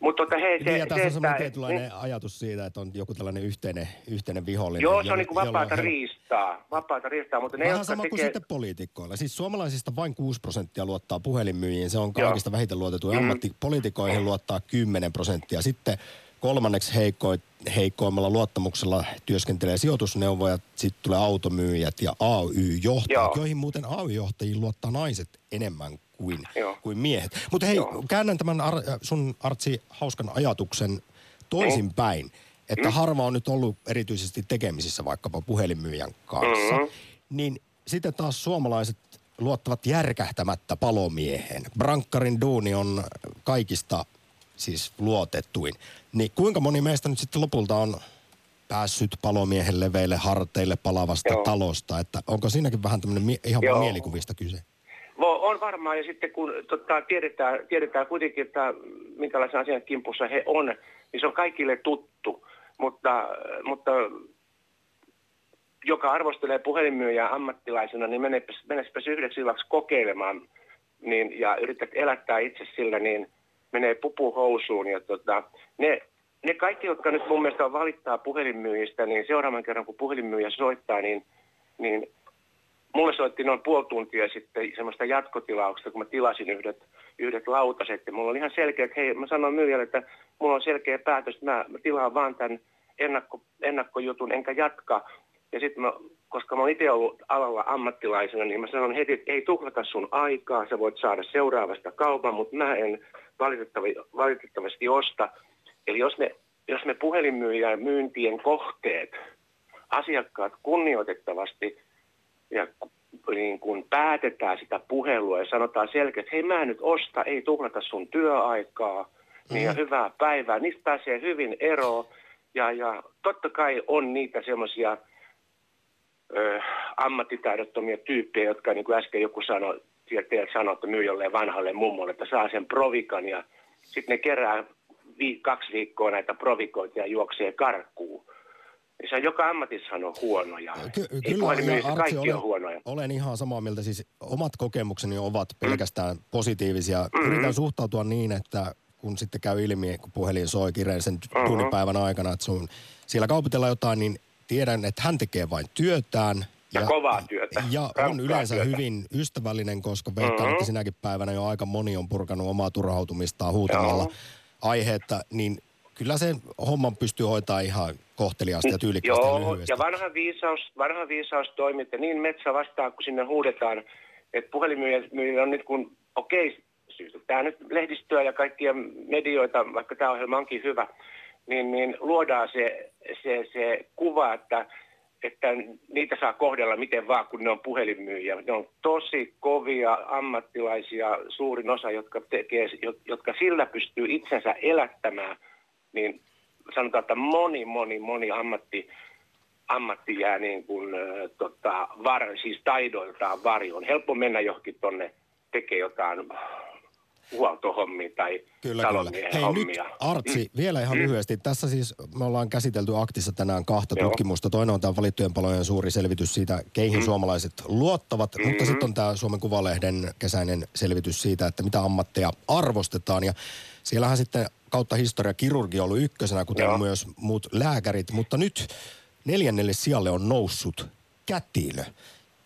Mutta tota hei... se, ja tässä se, on semmoinen tietynlainen niin, ajatus siitä, että on joku tällainen yhteinen, yhteinen vihollinen. Joo, se on niin kuin vapaata he... riistaa. Vapaata riistaa, mutta ne, vähän sama tekee... kuin sitten poliitikkoilla. Siis suomalaisista vain kuusi prosenttia luottaa puhelinmyyjiin. Se on kaikista joo. vähiten luotettu. Mm-hmm. Ammattipoliitikoihin luottaa kymmenen prosenttia. Sitten kolmanneksi heikko, heikoimmalla luottamuksella työskentelee sijoitusneuvojat, sitten tulee automyyjät ja A Y-johtajat, joihin muuten A Y-johtajiin luottaa naiset enemmän kuin, kuin miehet. Mutta hei, joo. käännän tämän ar, sun Artsi hauskan ajatuksen toisinpäin, mm. että mm. harva on nyt ollut erityisesti tekemisissä vaikkapa puhelinmyyjän kanssa, mm-hmm. niin sitten taas suomalaiset luottavat järkähtämättä palomiehen. Brankkarin duuni on kaikista... siis luotettuin. Niin kuinka moni meistä nyt sitten lopulta on päässyt palomiehen leveille harteille palavasta joo. talosta? Että onko siinäkin vähän tämmöinen mie- ihan joo. mielikuvista kyse? No, on varmaan. Ja sitten kun tota, tiedetään, tiedetään kuitenkin, että minkälaisen asian kimpussa he on, niin se on kaikille tuttu. Mutta, mutta joka arvostelee puhelinmyyjää ammattilaisena, niin menepäs yhdeksi illaksi kokeilemaan niin, ja yrittää elättää itse sillä, niin menee pupuhousuun ja tota, ne, ne kaikki, jotka nyt mun mielestä valittaa puhelinmyyjistä, niin seuraavan kerran kun puhelinmyyjä soittaa, niin, niin mulle soitti noin puoli tuntia sitten semmoista jatkotilauksesta, kun mä tilasin yhdet, yhdet lautaset ja mulla oli ihan selkeä, että hei, mä sanoin myyjälle, että mulla on selkeä päätös, että mä, mä tilaan vaan tämän ennakko, ennakkojutun, enkä jatka. Ja sitten mä, koska mä oon itse ollut alalla ammattilaisena, niin mä sanon heti, että ei tuhlata sun aikaa, sä voit saada seuraavasta kaupan, mutta mä en valitettavasti osta. Eli jos me, jos me puhelinmyyjän myyntien kohteet, asiakkaat kunnioitettavasti ja niin kun päätetään sitä puhelua ja sanotaan selkeästi, että hei mä nyt osta, ei tuhlata sun työaikaa, niin ja hyvää päivää, niistä pääsee hyvin eroon ja, ja totta kai on niitä semmoisia Ö, ammattitaidottomia tyyppejä, jotka niin kuin äsken joku sanoi, teiltä sanoi, että myy jolleen vanhalle mummolle, että saa sen provikan ja sitten ne kerää viik- kaksi viikkoa näitä provikoita ja juoksee karkuun. Ja se on joka ammatissahan on huonoja. Ky- Ei puhelimyyjissä kaikki olen, on huonoja. Olen ihan samaa mieltä, siis omat kokemukseni ovat pelkästään mm. positiivisia. Mm-hmm. Yritän suhtautua niin, että kun sitten käy ilmi, kun puhelin soi kireellisen mm-hmm. tunnipäivän aikana, että sun siellä kaupitellaan jotain, niin tiedän, että hän tekee vain työtään. Ja, ja kovaa työtä. Ja on yleensä työtä. hyvin ystävällinen, koska veikkaan, mm-hmm. että sinäkin päivänä jo aika moni on purkanut omaa turhautumistaan huutamalla mm-hmm. aiheetta. Niin kyllä se homman pystyy hoitaa ihan kohteliaasti ja tyylikkästi ja lyhyesti. Ja vanha viisaus, vanha viisaus toimii, että niin metsä vastaa, kun sinne huudetaan. Että puhelinmyyjä on nyt kun, okei, siirtyy. Tämä nyt lehdistöä ja kaikkia medioita, vaikka tämä ohjelma onkin hyvä, niin, niin luodaan se, se, se kuva, että, että niitä saa kohdella miten vaan, kun ne on puhelinmyyjiä. Ne on tosi kovia ammattilaisia, suurin osa, jotka, tekee, jotka sillä pystyy itsensä elättämään, niin sanotaan, että moni, moni, moni ammatti, ammatti jää niin kuin, tota, var, siis taidoiltaan varjoon. Helppo mennä johonkin tonne tekee jotain huoltohommia tai kyllä, talonmiehen kyllä. Hei, hommia. Nyt Artsi, vielä ihan mm. lyhyesti. Tässä siis me ollaan käsitelty Aktissa tänään kahta Joo. tutkimusta. Toinen on tämä Valittujen palojen suuri selvitys siitä, keihin mm. suomalaiset luottavat. Mm-hmm. Mutta sitten on tämä Suomen Kuvalehden kesäinen selvitys siitä, että mitä ammatteja arvostetaan. Ja siellähän sitten kautta historia kirurgi on ollut ykkösenä, kuten Joo. myös muut lääkärit. Mutta nyt neljännelle sijalle on noussut kätilö.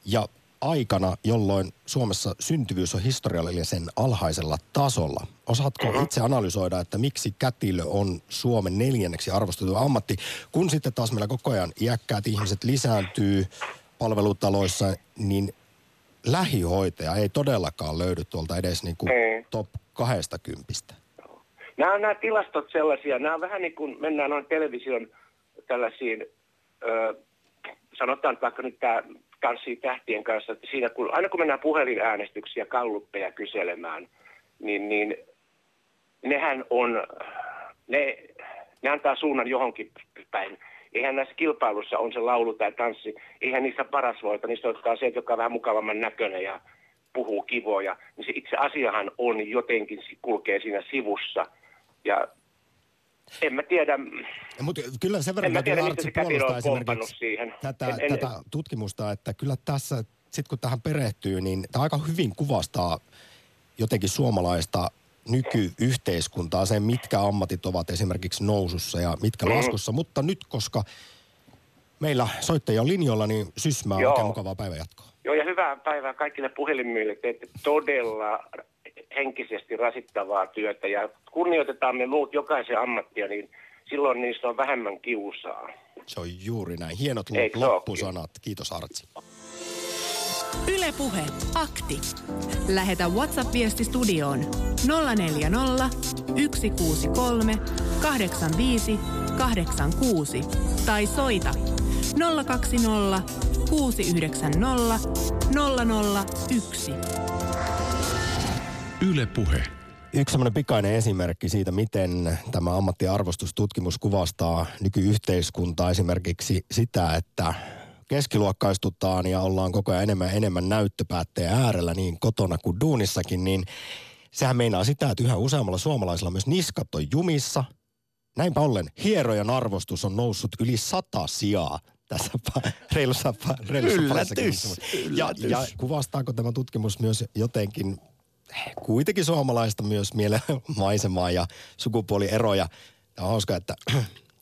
Ja aikana, jolloin Suomessa syntyvyys on historiallisen alhaisella tasolla. Osaatko mm-hmm. itse analysoida, että miksi kätilö on Suomen neljänneksi arvostettu ammatti, kun sitten taas meillä koko ajan iäkkäät ihmiset lisääntyy palvelutaloissa, niin lähihoitaja ei todellakaan löydy tuolta edes niin kuin mm. top kaksikymmentä. Nämä on nämä tilastot sellaisia, nämä on vähän niin kuin mennään noin television tällaisiin, ö, sanotaan vaikka nyt tämä Tanssii tähtien kanssa, että siinä kun, aina kun mennään puhelinäänestyksiä, kalluppeja kyselemään, niin, niin nehän on, ne, ne antaa suunnan johonkin päin. Eihän näissä kilpailussa on se laulu tai tanssi, eihän niissä paras voita, niissä ottaa se, joka on vähän mukavamman näköinen ja puhuu kivoja. Niin se itse asiahan on jotenkin, kulkee siinä sivussa ja en mä tiedä. Mutta kyllä sen verran, että Artsi puolustaa esimerkiksi tätä, en, en, tätä tutkimusta, että kyllä tässä, sit kun tähän perehtyy, niin tämä aika hyvin kuvastaa jotenkin suomalaista nykyyhteiskuntaa, sen mitkä ammatit ovat esimerkiksi nousussa ja mitkä mm. laskussa. Mutta nyt, koska meillä soittajia on linjoilla, niin sysmää Joo. oikein mukavaa päivänjatkoa. Joo, ja hyvää päivää kaikille puhelinmyyjille. Teette todella henkisesti rasittavaa työtä ja kunnioitetaan me muut jokaisen ammattia, niin silloin niissä on vähemmän kiusaa. Se on juuri näin. Hienot Eikö loppusanat. Ole? Kiitos Artsi. Yle Puhe. Akti. Lähetä WhatsApp-viesti studioon nolla neljä nolla, yksi kuusi kolme, kahdeksan viisi, kahdeksan kuusi tai soita nolla kaksi nolla, kuusi yhdeksän nolla, nolla nolla yksi. Yle Puhe. Yksi sellainen pikainen esimerkki siitä, miten tämä ammattiarvostustutkimus kuvastaa nykyyhteiskuntaa, esimerkiksi sitä, että keskiluokkaistutaan ja ollaan koko ajan enemmän ja enemmän näyttöpäätteen äärellä niin kotona kuin duunissakin, niin sehän meinaa sitä, että yhä useammalla suomalaisella myös niskat on jumissa. Näinpä ollen hierojan arvostus on noussut yli sata sijaa tässä reilussa palassakin. Ja, ja kuvastaako tämä tutkimus myös jotenkin kuitenkin suomalaista myös mielen maisemaa ja sukupuolieroja. Tämä on hauska, että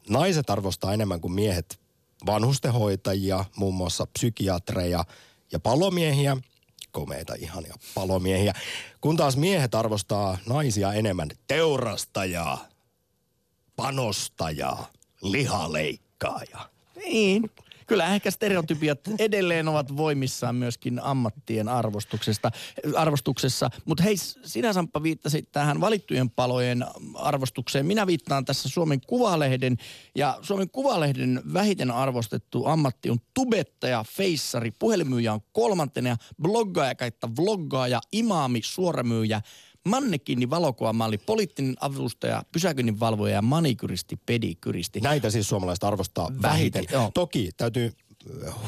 naiset arvostaa enemmän kuin miehet vanhustenhoitajia, muun muassa psykiatreja ja palomiehiä. Komeita, ihania palomiehiä. Kun taas miehet arvostaa naisia enemmän teurastajaa, panostajaa, lihaleikkaajaa. Niin. Kyllä ehkä stereotypiat edelleen ovat voimissaan myöskin ammattien arvostuksesta, arvostuksessa. Mutta hei, sinä Samppa viittasit tähän Valittujen palojen arvostukseen. Minä viittaan tässä Suomen Kuvalehden. Ja Suomen Kuvalehden vähiten arvostettu ammatti on tubettaja, feissari, puhelimyyjä on kolmantena, bloggaaja kautta vloggaaja, imaami, suoramyyjä, mannekiini, valokuvamalli, poliittinen avustaja, pysäköinnin valvoja ja manikyristi, pedikyristi. Näitä siis suomalaiset arvostaa vähiten. vähiten. Toki täytyy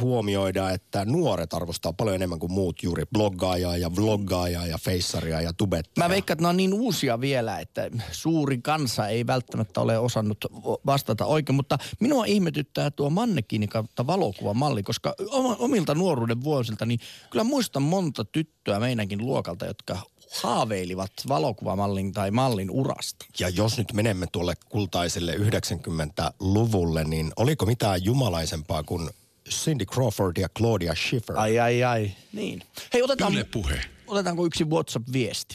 huomioida, että nuoret arvostaa paljon enemmän kuin muut juuri bloggaajaa ja vloggaajaa ja feissaria ja tubettajaa. Mä veikkaan, että ne on niin uusia vielä, että suuri kansa ei välttämättä ole osannut vastata oikein, mutta minua ihmetyttää tuo mannekiini kautta valokuvamalli, koska omilta nuoruuden vuosilta, niin kyllä muistan monta tyttöä meidänkin luokalta, jotka haaveilivat valokuvamallin tai mallin urasta. Ja jos nyt menemme tuolle kultaiselle yhdeksänkymmentäluvulle, niin oliko mitään jumalaisempaa kuin Cindy Crawford ja Claudia Schiffer? Ai, ai, ai. Niin. Hei, otetaan, otetaanko yksi WhatsApp-viesti?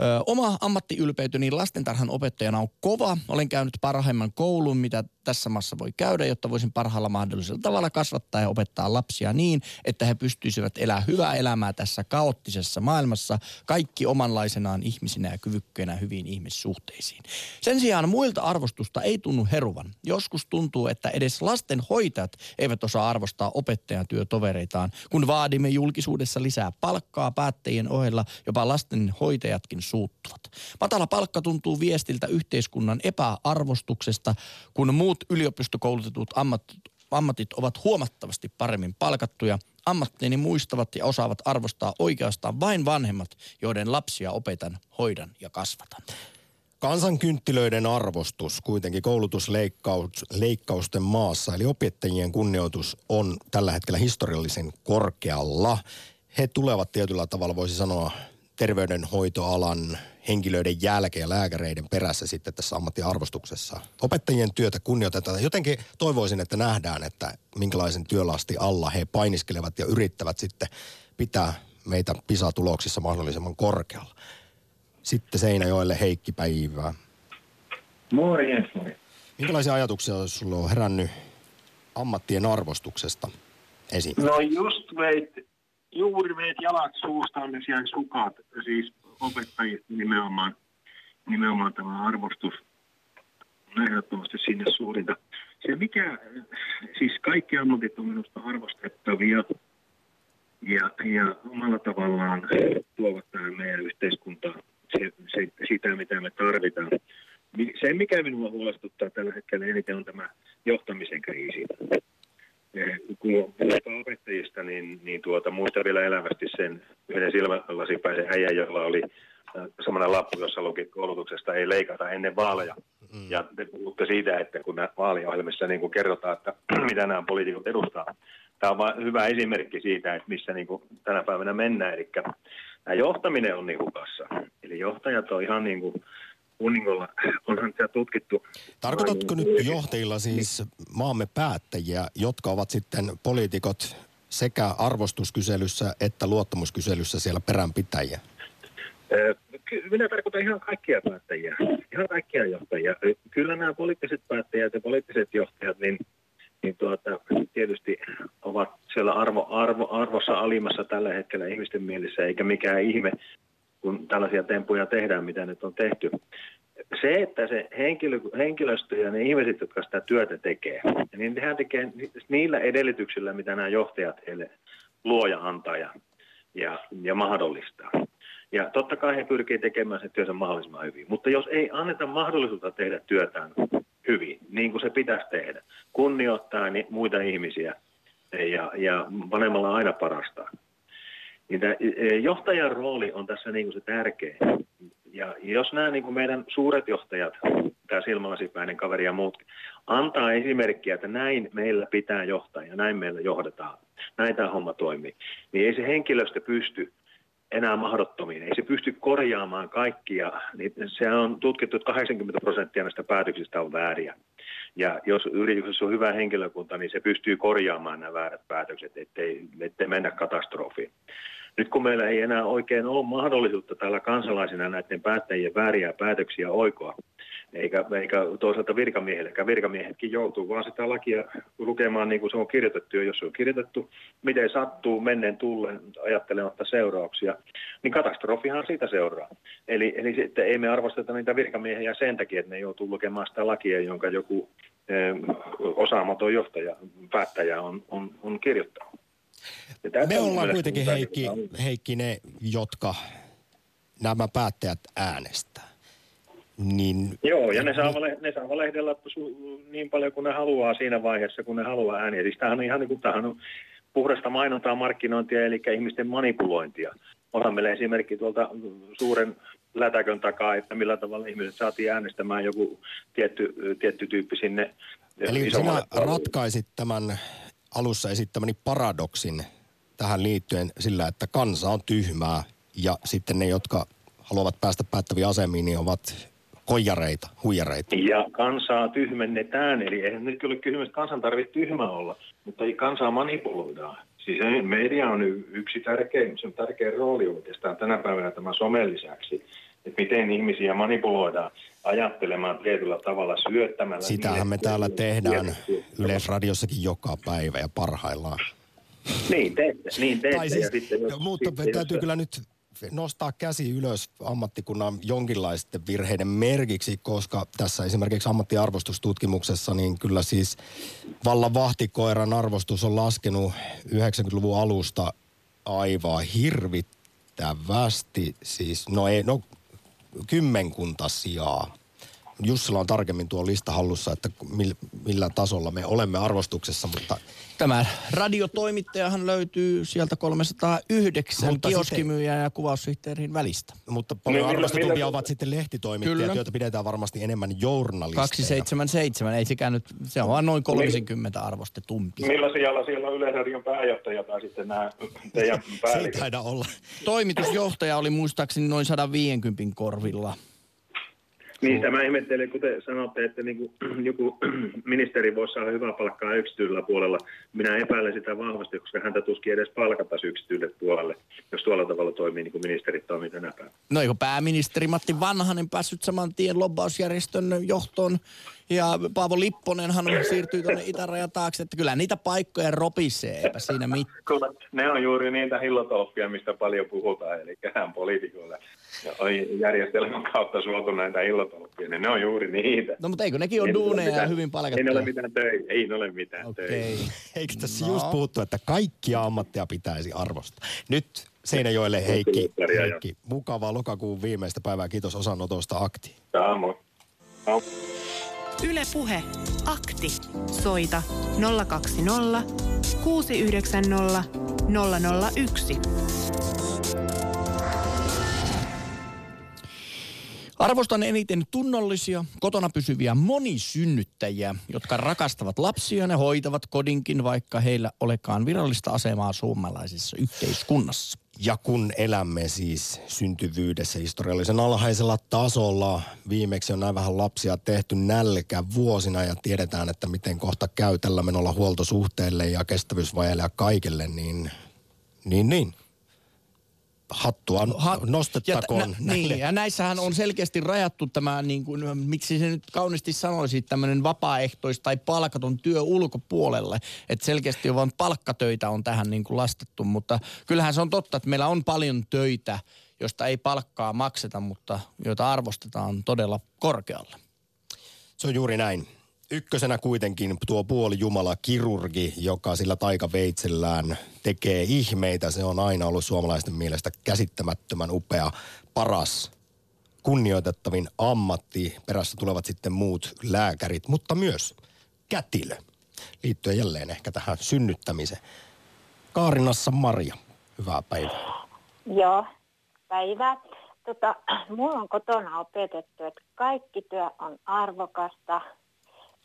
Ö, oma ammattiylpeytyni lastentarhan opettajana on kova. Olen käynyt parhaimman koulun, mitä tässä maassa voi käydä, jotta voisin parhaalla mahdollisella tavalla kasvattaa ja opettaa lapsia niin, että he pystyisivät elämään hyvää elämää tässä kaoottisessa maailmassa, kaikki omanlaisenaan ihmisinä ja kyvykkeinä hyviin ihmissuhteisiin. Sen sijaan muilta arvostusta ei tunnu heruvan. Joskus tuntuu, että edes lastenhoitajat eivät osaa arvostaa opettajan työtovereitaan, kun vaadimme julkisuudessa lisää palkkaa päättäjien ohella, jopa lastenhoitajatkin suuttuvat. Matala palkka tuntuu viestiltä yhteiskunnan epäarvostuksesta, kun muut yliopistokoulutetut ammatit, ammatit ovat huomattavasti paremmin palkattuja. Ammattiini muistavat ja osaavat arvostaa oikeastaan vain vanhemmat, joiden lapsia opetan, hoidan ja kasvatan. Kansankynttilöiden arvostus kuitenkin koulutusleikkausten maassa, eli opettajien kunnioitus on tällä hetkellä historiallisen korkealla. He tulevat tietyllä tavalla, voisi sanoa, terveydenhoitoalan henkilöiden jälkeen ja lääkäreiden perässä sitten tässä ammattiarvostuksessa. Opettajien työtä kunnioitetaan. Jotenkin toivoisin, että nähdään, että minkälaisen työlasti alla he painiskelevat ja yrittävät sitten pitää meitä PISA-tuloksissa mahdollisimman korkealla. Sitten Seinäjoelle Heikki, päivää. Morjens, morjens. Minkälaisia ajatuksia sulla on herännyt ammattien arvostuksesta esiin? No just veit, juuri veit jalat suustaan ne siellä sukat, siis opettajista nimenomaan, nimenomaan tämä arvostus on ehdottomasti sinne suurinta. Se mikä, siis kaikki ammatit on minusta arvostettavia ja, ja omalla tavallaan tuovat tähän meidän yhteiskuntaan se, se, sitä, mitä me tarvitaan. Se, mikä minua huolestuttaa tällä hetkellä eniten, on tämä johtamisen kriisi. Kun puhutaan opettajista, niin, niin tuota, muistan vielä elävästi sen yhden silmälasipäisen äijän, jolla oli semmoinen lappu, jossa luki koulutuksesta ei leikata ennen vaaleja. Mm. Ja te puhutte siitä, että kun vaaliohjelmissa niin kun kerrotaan, että mitä nämä poliitikot edustaa. Tämä on vain hyvä esimerkki siitä, että missä niin kun tänä päivänä mennään. Eli tämä johtaminen on niin hukassa. Eli johtajat on ihan niin kuin kuningolla, onhan tämä tutkittu. Tarkoitatko nyt johtajilla siis maamme päättäjiä, jotka ovat sitten poliitikot sekä arvostuskyselyssä että luottamuskyselyssä siellä peränpitäjiä? Minä tarkoitan ihan kaikkia päättäjiä, ihan kaikkia johtajia. Kyllä nämä poliittiset päättäjät ja poliittiset johtajat, niin, niin tuota, tietysti ovat siellä arvo, arvo, arvossa alimassa tällä hetkellä ihmisten mielessä, eikä mikään ihme, kun tällaisia tempuja tehdään, mitä nyt on tehty. Se, että se henkilö, henkilöstö ja ne ihmiset, jotka sitä työtä tekee, niin nehän tekee niillä edellytyksillä, mitä nämä johtajat heille luo ja antaa ja, ja mahdollistaa. Ja totta kai he pyrkii tekemään sen työnsä mahdollisimman hyvin. Mutta jos ei anneta mahdollisuutta tehdä työtään hyvin, niin kuin se pitäisi tehdä, kunnioittaa muita ihmisiä ja, ja panemalla aina parastaan. Niin tämä johtajan rooli on tässä niin kuin se tärkeä. Ja jos nämä niin kuin meidän suuret johtajat, tämä silmälasipäinen kaveri ja muut, antaa esimerkkiä, että näin meillä pitää johtaa ja näin meillä johdetaan, näin tämä homma toimii, niin ei se henkilöstö pysty enää mahdottomiin, ei se pysty korjaamaan kaikkia. Se on tutkittu, että kahdeksankymmentä prosenttia näistä päätöksistä on vääriä. Ja jos yrityksessä on hyvä henkilökunta, niin se pystyy korjaamaan nämä väärät päätökset, ettei, ettei mennä katastrofiin. Nyt kun meillä ei enää oikein ole mahdollisuutta täällä kansalaisina näiden päättäjien vääriä päätöksiä oikoa, eikä, eikä toisaalta virkamiehille, virkamiehetkin joutuu vaan sitä lakia lukemaan niin kuin se on kirjoitettu, ja jos se on kirjoitettu, miten sattuu, menneen tullen, ajattelematta seurauksia, niin katastrofihan siitä seuraa. Eli, eli sitten ei me arvosteta niitä virkamiehiä sen takia, että ne joutuu lukemaan sitä lakia, jonka joku eh, osaamaton johtaja, päättäjä on, on, on kirjoittanut. Me ollaan kuitenkin, Heikki, Heikki, ne, jotka nämä päättäjät äänestää. Niin, joo, ja ne saa, vale, ne saa valehdella niin paljon kuin ne haluaa siinä vaiheessa, kun ne haluaa ääniä. Siis tämähän on ihan niin kuin, tämähän on puhdasta mainontaa, markkinointia, eli ihmisten manipulointia. Onhan meillä esimerkki tuolta suuren lätäkön takaa, että millä tavalla ihmiset saatiin äänestämään joku tietty, tietty tyyppi sinne. Eli sinä ratkaisit tämän alussa esittämäni paradoksin tähän liittyen sillä, että kansa on tyhmää ja sitten ne, jotka haluavat päästä päättäviin asemiin, niin ovat koijareita, huijareita. Ja kansaa tyhmennetään, eli eihän nyt ole kysymys, että kansan tarvitse tyhmä olla, mutta kansaa manipuloidaan. Siis media on yksi tärkein, se on tärkein rooli oikeastaan tänä päivänä tämän somen lisäksi. että miten ihmisiä manipuloidaan ajattelemaan tietyllä tavalla syöttämällä. Sitähän me täällä tehdään Yleisradiossakin joka päivä ja parhaillaan. Niin teette, niin teette. Siis, ja sitten, jos, mutta sitten, täytyy jos... kyllä nyt nostaa käsi ylös ammattikunnan jonkinlaisten virheiden merkiksi, koska tässä esimerkiksi ammattiarvostustutkimuksessa niin kyllä siis vallan vahtikoiran arvostus on laskenut yhdeksänkymmentäluvun alusta aivan hirvittävästi, siis no ei, no kymmenkunta sijaa. Jussilla on tarkemmin tuo lista hallussa, että millä tasolla me olemme arvostuksessa, mutta... Tämä radiotoimittajahan löytyy sieltä kolmesataayhdeksän kioskimyyjän ja kuvaussihteerin välistä. Mutta paljon arvostetumpia ovat sitten lehtitoimittajat, kyllä, joita pidetään varmasti enemmän journalisteja. kaksisataaseitsemänkymmentäseitsemän, ei sekään nyt, se on vain noin kolmekymmentä arvostetumpia. Millä sijalla siellä on Yleisradion pääjohtaja tai sitten nämä teidän päälliköt? Se ei taida olla. Toimitusjohtaja oli muistaakseni noin sataviisikymmentä korvilla. Niin, tämä ihmettelen, kuten sanotte, että niin kuin joku ministeri voisi saada hyvää palkkaa yksityisellä puolella. Minä epäilen sitä vahvasti, koska häntä tuskin edes palkattaisiin yksityiselle puolelle, jos tuolla tavalla toimii niin kuin ministerit toimii tänä päivänä. No eikö pääministeri Matti Vanhanen päässyt saman tien lobbausjärjestön johtoon ja Paavo Lipponenhan siirtyy tuonne itärajan taakse, että kyllä niitä paikkoja ropisee, eipä siinä mitään. Ne on juuri niitä hillotolppia, mistä paljon puhutaan, eli hän poliitikoilla järjestelmän kautta suotu näitä hillotolppia, niin ne on juuri niitä. No mutta eikö nekin ole duuneja mitään, ja hyvin palkattuja? Ei ole mitään töitä, ei ole mitään okay. töitä. Eikö tässä no. just puhuttu, että kaikkia ammattia pitäisi arvostaa? Nyt Seinäjoelle Heikki, Heikki. Mukavaa lokakuun viimeistä päivää, kiitos osanotosta Aktiin. Jaa, moi. No. Yle Puhe. Akti. Soita nolla kaksi nolla kuusi yhdeksän nolla nolla nolla yksi. Arvostan eniten tunnollisia, kotona pysyviä monisynnyttäjiä, jotka rakastavat lapsia ja hoitavat kodinkin, vaikka heillä olekaan virallista asemaa suomalaisessa yhteiskunnassa. Ja kun elämme siis syntyvyydessä historiallisen alhaisella tasolla, viimeksi on näin vähän lapsia tehty nälkä vuosina ja tiedetään, että miten kohta käy tällä menolla huoltosuhteelle ja kestävyysvajeelle ja kaikelle, niin niin niin. Hattua nostettakoon. Ja t- nä- niin, ja näissähän on selkeästi rajattu tämä, niin kuin, miksi se nyt kauniisti sanoisi, tämmöinen vapaaehtois- tai palkaton työ ulkopuolelle. Että selkeästi jo vaan palkkatöitä on tähän niin kuin lastettu, mutta kyllähän se on totta, että meillä on paljon töitä, josta ei palkkaa makseta, mutta joita arvostetaan todella korkealle. Se on juuri näin. Ykkösenä kuitenkin tuo puolijumala kirurgi, joka sillä taikaveitsellään tekee ihmeitä. Se on aina ollut suomalaisten mielestä käsittämättömän upea, paras, kunnioitettavin ammatti. Perässä tulevat sitten muut lääkärit, mutta myös kätilö. Liittyen jälleen ehkä tähän synnyttämiseen. Kaarinassa Maria, hyvää päivää. Joo, päivää. Tota, mulla on kotona opetettu, että kaikki työ on arvokasta.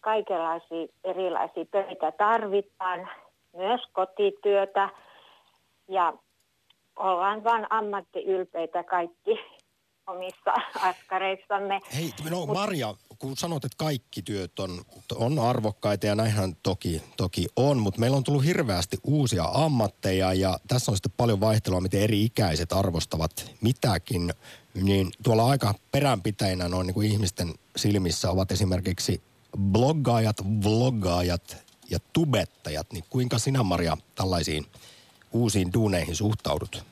Kaikenlaisia erilaisia töitä tarvitaan, myös kotityötä ja ollaan vaan ammattiylpeitä kaikki omissa askareissamme. Hei, no Marja, kun sanot, että kaikki työt on, on arvokkaita ja näinhän toki, toki on, mutta meillä on tullut hirveästi uusia ammatteja ja tässä on sitten paljon vaihtelua, miten eri ikäiset arvostavat mitäkin, niin tuolla aika peränpitäjänä noin niin kuin ihmisten silmissä ovat esimerkiksi bloggaajat, vloggaajat ja tubettajat, niin kuinka sinä Maria tällaisiin uusiin duuneihin suhtaudut?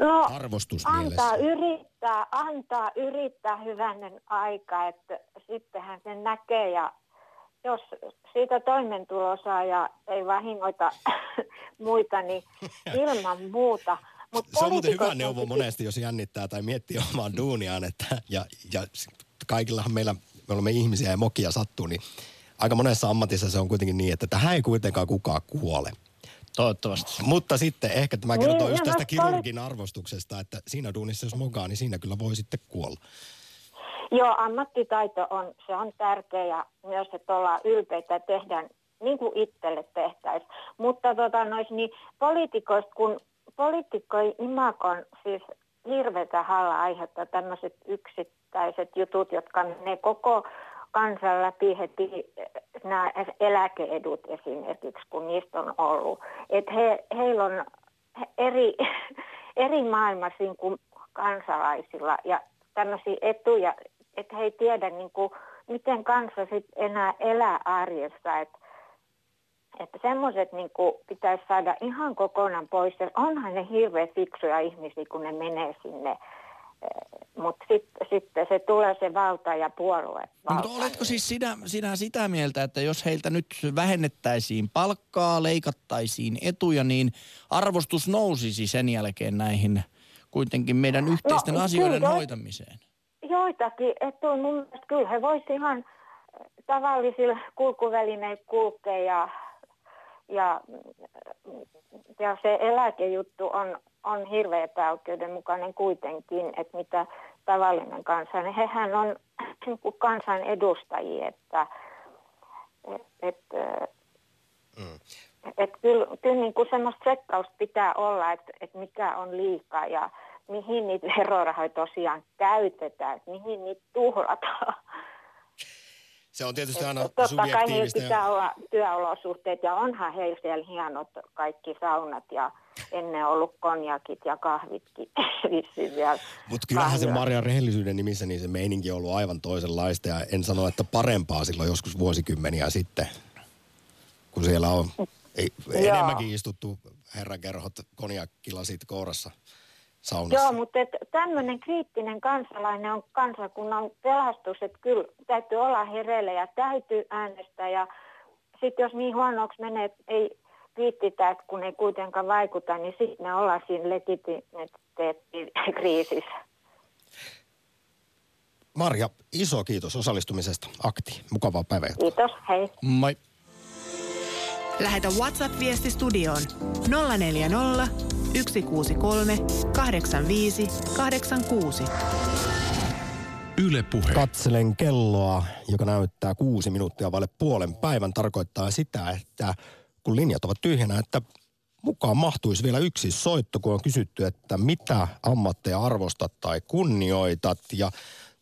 No, arvostusmielessä. Antaa yrittää, antaa yrittää hyvänen aika, että sittenhän sen näkee ja jos siitä toimeentulo saa ja ei vahingoita muita, niin ilman muuta. Mut se on muuten hyvä neuvo monesti, jos jännittää tai miettii omaan duuniaan, että ja, ja kaikillahan meillä me olemme ihmisiä ja mokia sattuu, niin aika monessa ammatissa se on kuitenkin niin, että tähän ei kuitenkaan kukaan kuole. Toivottavasti. Mutta sitten ehkä tämä kertoo niin, just tästä kirurgin oli... arvostuksesta, että siinä duunissa jos mokaa, niin siinä kyllä voi sitten kuolla. Joo, ammattitaito on, se on tärkeä ja myös, että ollaan ylpeitä tehdään niin kuin itselle tehtäisiin. Mutta tota nois, niin poliitikoista, kun poliitikkojen imakon siis hirveätä hallaa aiheuttaa tämmöiset yksittäiset jutut, jotka menee koko kansan läpi heti, nämä eläkeedut esimerkiksi, kun niistä on ollut. Että he, heillä on eri, eri maailma siinä kuin kansalaisilla ja tämmöisiä etuja, että he ei tiedä, niin kuin, miten kansa sitten enää elää arjessa. Että et semmoiset niin kuin pitäisi saada ihan kokonaan pois. Ja onhan ne hirveän fiksuja ihmisiä, kun ne menee sinne. Mutta sitten sit se tulee se valta ja puolue. Mutta oletko siis sinä, sinä sitä mieltä, että jos heiltä nyt vähennettäisiin palkkaa, leikattaisiin etuja, niin arvostus nousisi sen jälkeen näihin kuitenkin meidän yhteisten no, asioiden kyllä, hoitamiseen? Joitakin etuja mun mielestä. Kyllä he voisivat ihan tavallisilla kulkuvälineillä kulkea ja, ja, ja se eläkejuttu on... on hirveän epäoikeudenmukainen kuitenkin, että mitä tavallinen kansan. Hehän on kansan edustajia, että et, mm. et kyllä, kyllä niin kuin semmoista tsekkausta pitää olla, että, että mikä on liikaa ja mihin niitä verorahoja tosiaan käytetään, että mihin niitä tuhrataan. Se on tietysti aina totta subjektiivista. Totta kai niillä pitää olla työolosuhteet ja onhan heillä siellä hienot kaikki saunat ja ennen ollut konjakit ja kahvitkin vissiin vielä. Mutta kyllähän se Marja rehellisyyden nimissä, niin se meininki on ollut aivan toisenlaista ja en sano, että parempaa silloin joskus vuosikymmeniä sitten, kun siellä on ei, enemmänkin istuttu herrakerhot, konjakkilasit kourassa. Saunassa. Joo, mutta tämmöinen kriittinen kansalainen on kansakunnan pelastus, että kyllä täytyy olla hereillä ja täytyy äänestää. Ja sitten jos niin huonoksi menee, että ei viittitä, että kun ei kuitenkaan vaikuta, niin sitten me ollaan siinä legitimiteettikriisissä. Marja, iso kiitos osallistumisesta Aktiin. Mukavaa päivää. Kiitos, hei. Moi. Lähetä WhatsApp-viesti studioon nolla neljä nolla yksi kuusi kolme kahdeksan viisi kahdeksan kuusi. Yle Puhe. Katselen kelloa, joka näyttää kuusi minuuttia vaille puolen päivän. Tarkoittaa sitä, että kun linjat ovat tyhjänä, että mukaan mahtuisi vielä yksi soitto, kun on kysytty, että mitä ammatteja arvostat tai kunnioitat. Ja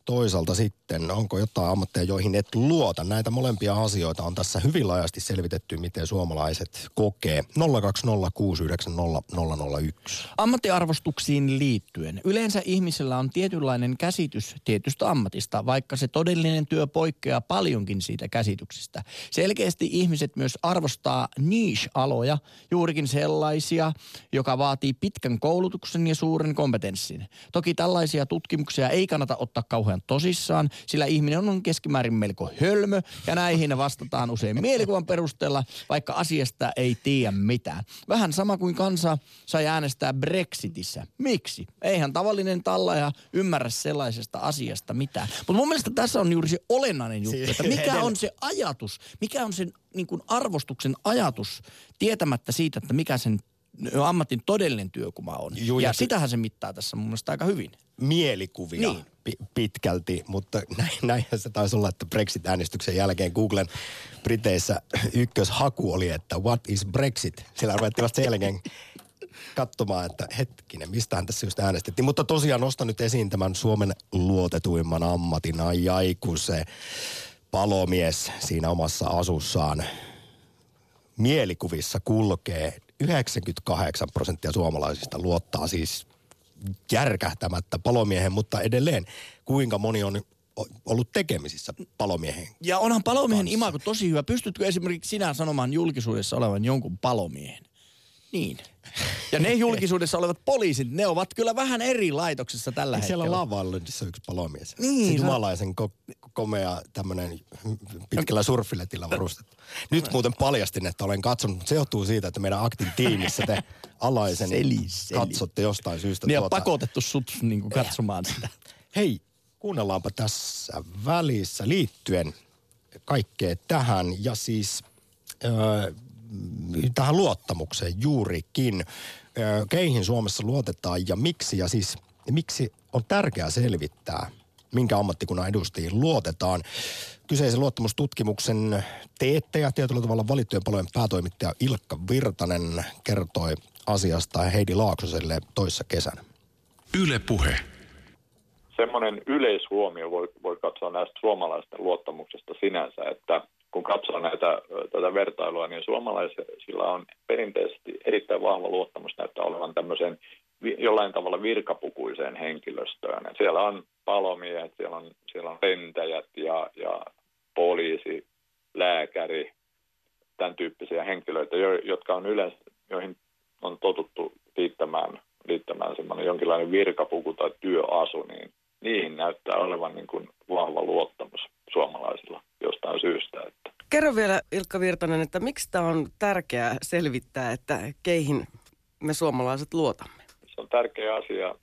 toisaalta sitten, onko jotain ammatteja, joihin et luota? Näitä molempia asioita on tässä hyvin laajasti selvitetty, miten suomalaiset kokee. nolla kaksi nolla kuusi yhdeksän nolla nolla yksi. Ammattiarvostuksiin liittyen. Yleensä ihmisellä on tietynlainen käsitys tietystä ammatista, vaikka se todellinen työ poikkeaa paljonkin siitä käsityksestä. Selkeästi ihmiset myös arvostaa niche-aloja, juurikin sellaisia, joka vaatii pitkän koulutuksen ja suuren kompetenssin. Toki tällaisia tutkimuksia ei kannata ottaa kauhean tosissaan, sillä ihminen on keskimäärin melko hölmö ja näihin vastataan usein mielikuvan perusteella, vaikka asiasta ei tiedä mitään. Vähän sama kuin kansa sai äänestää Brexitissä. Miksi? Eihän tavallinen tallaja ymmärrä sellaisesta asiasta mitään. Mutta mun mielestä tässä on juuri se olennainen juttu, että mikä on se ajatus, mikä on sen niin kuin arvostuksen ajatus tietämättä siitä, että mikä sen ammatin todellinen työkuma on. Juu, ja ja sitähän se mittaa tässä mun mielestä aika hyvin. Mielikuvia niin pitkälti, mutta näin, näinhän se taisi olla, että Brexit-äänestyksen jälkeen Googlen Briteissä ykköshaku oli, että what is Brexit? Siellä ruvettiin vasta sen jälkeen katsomaan, että hetkinen, mistähän tässä just äänestettiin. Mutta tosiaan nostan nyt esiin tämän Suomen luotetuimman ammatin, ai ai, kun se palomies siinä omassa asussaan mielikuvissa kulkee. yhdeksänkymmentäkahdeksan prosenttia suomalaisista luottaa siis järkähtämättä palomiehen, mutta edelleen kuinka moni on ollut tekemisissä palomiehen ja onhan palomiehen kanssa imago tosi hyvä. Pystytkö esimerkiksi sinä sanomaan julkisuudessa olevan jonkun palomiehen? Niin. Ja ne julkisuudessa olevat poliisit, ne ovat kyllä vähän eri laitoksessa tällä ja hetkellä. Siellä Lavallandissa yksi palomies. Niin. Se jumalaisen ko- komea tämmöinen pitkällä surffiletillä varustettu. Nyt muuten paljastin, että olen katsonut, mutta se johtuu siitä, että meidän Aktin tiimissä te alaisen seli, seli. katsotte jostain syystä. Ne on tuota pakotettu sut niin kuin katsomaan sitä. Hei, kuunnellaanpa tässä välissä liittyen kaikkea tähän ja siis Öö, tähän luottamukseen juurikin. Keihin Suomessa luotetaan ja miksi? Ja siis miksi on tärkeää selvittää, minkä ammattikunnan edustajiin luotetaan? Kyseisen luottamustutkimuksen teettäjä, tietyllä tavalla Valittujen Palojen päätoimittaja Ilkka Virtanen kertoi asiasta Heidi Laaksoselle toissa kesänä. Yle Puhe. Semmoinen yleishuomio voi, voi katsoa näistä suomalaisten luottamuksesta sinänsä, että kun katsoo näitä, tätä vertailua, niin suomalaisilla on perinteisesti erittäin vahva luottamus näyttää olevan tämmöiseen jollain tavalla virkapukuiseen henkilöstöön. Et siellä on palomiehet, siellä on, siellä on lentäjät ja, ja poliisi, lääkäri, tämän tyyppisiä henkilöitä, jo, jotka on yleensä, joihin on totuttu liittämään, liittämään semmoinen jonkinlainen virkapuku tai työasu, niin niihin näyttää olevan niin kuin vahva luottamus suomalaisilla jostain syystä. Että. Kerro vielä, Ilkka Virtanen, että miksi tämä on tärkeää selvittää, että keihin me suomalaiset luotamme? Se on tärkeä asia.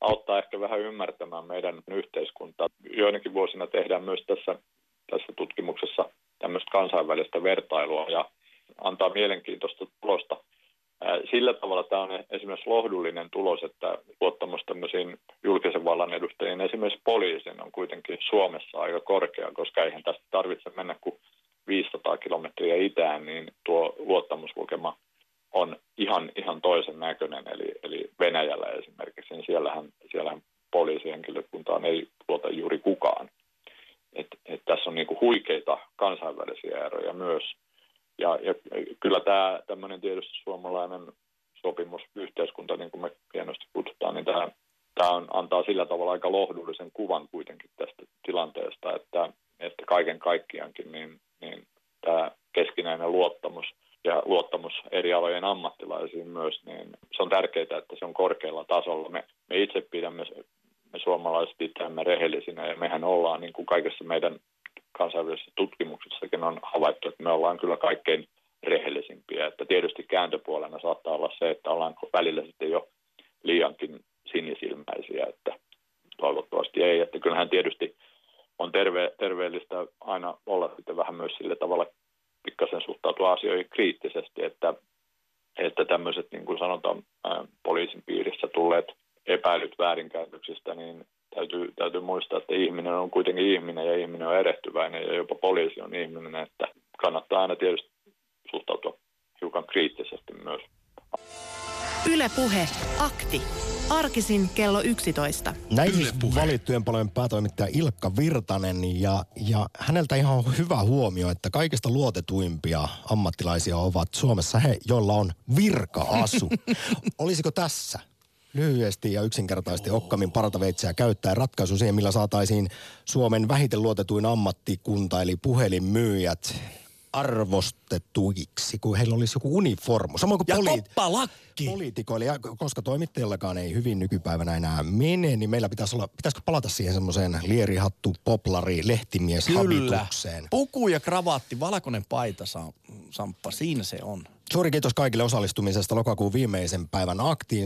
Auttaa ehkä vähän ymmärtämään meidän yhteiskuntaa. Joidenkin vuosina tehdään myös tässä, tässä tutkimuksessa tämmöistä kansainvälistä vertailua ja antaa mielenkiintoista tulosta. Sillä tavalla tämä on esimerkiksi lohdullinen tulos, että luottamus tämmöisiin julkisen vallan edustajiin, esimerkiksi poliisin, on kuitenkin Suomessa aika korkea, koska eihän tästä tarvitse mennä kuin viisisataa kilometriä itään, niin tuo luottamuslukema on ihan, ihan toisen näköinen, eli, eli Venäjällä esimerkiksi, niin siellähän, siellähän poliisihenkilökuntaan ei luota juuri kukaan. Et, et tässä on niinku huikeita kansainvälisiä eroja myös. Ja, ja kyllä tämä tämmöinen tietysti suomalainen sopimusyhteiskunta, niin kuin me hienosti kutsutaan, niin tämä, tämä on, antaa sillä tavalla aika lohdullisen kuvan kuitenkin tästä tilanteesta, että, että kaiken kaikkiaankin niin, niin tämä keskinäinen luottamus ja luottamus eri alojen ammattilaisiin myös, niin se on tärkeää, että se on korkealla tasolla. Me, me itse pidämme, me suomalaiset itseämme rehellisinä ja mehän ollaan niin kuin kaikessa meidän kansainvälisessä tutkimuksessakin on havaittu, että me ollaan kyllä kaikkein rehellisimpiä. Että tietysti kääntöpuolena saattaa olla se, että ollaanko välillä sitten jo liiankin sinisilmäisiä, että toivottavasti ei. Että kyllähän tietysti on terve, terveellistä aina olla sitten vähän myös sillä tavalla pikkasen suhtautua asioihin kriittisesti, että, että tämmöiset niin kuin sanotaan poliisin piirissä tulleet epäilyt väärinkäytöksistä, niin Täytyy, täytyy muistaa, että ihminen on kuitenkin ihminen ja ihminen on erehtyväinen ja jopa poliisi on ihminen, että kannattaa aina tietysti suhtautua hiukan kriittisesti myös. Yle Puhe, akti. Arkisin kello yksitoista. Näin siis Valittujen Palojen päätoimittaja Ilkka Virtanen ja, ja häneltä ihan hyvä huomio, että kaikista luotetuimpia ammattilaisia ovat Suomessa he, joilla on virka-asu. Olisiko tässä lyhyesti ja yksinkertaisesti Okkamin partaveitsiä käyttää ratkaisu siihen, millä saataisiin Suomen vähiten luotetuin ammattikunta, eli puhelinmyyjät, arvostetuiksi, kun heillä olisi joku uniformu. Samoin kuin poli- poliitikoille, ja koska toimittajallakaan ei hyvin nykypäivänä enää mene, niin meillä pitäisi olla, pitäisikö palata siihen semmoiseen lierihattu, poplari, lehtimieshabitukseen. Kyllä, puku ja kravatti, valkoinen paita, Samppa, siinä se on. Suuri kiitos kaikille osallistumisesta lokakuun viimeisen päivän aktiin.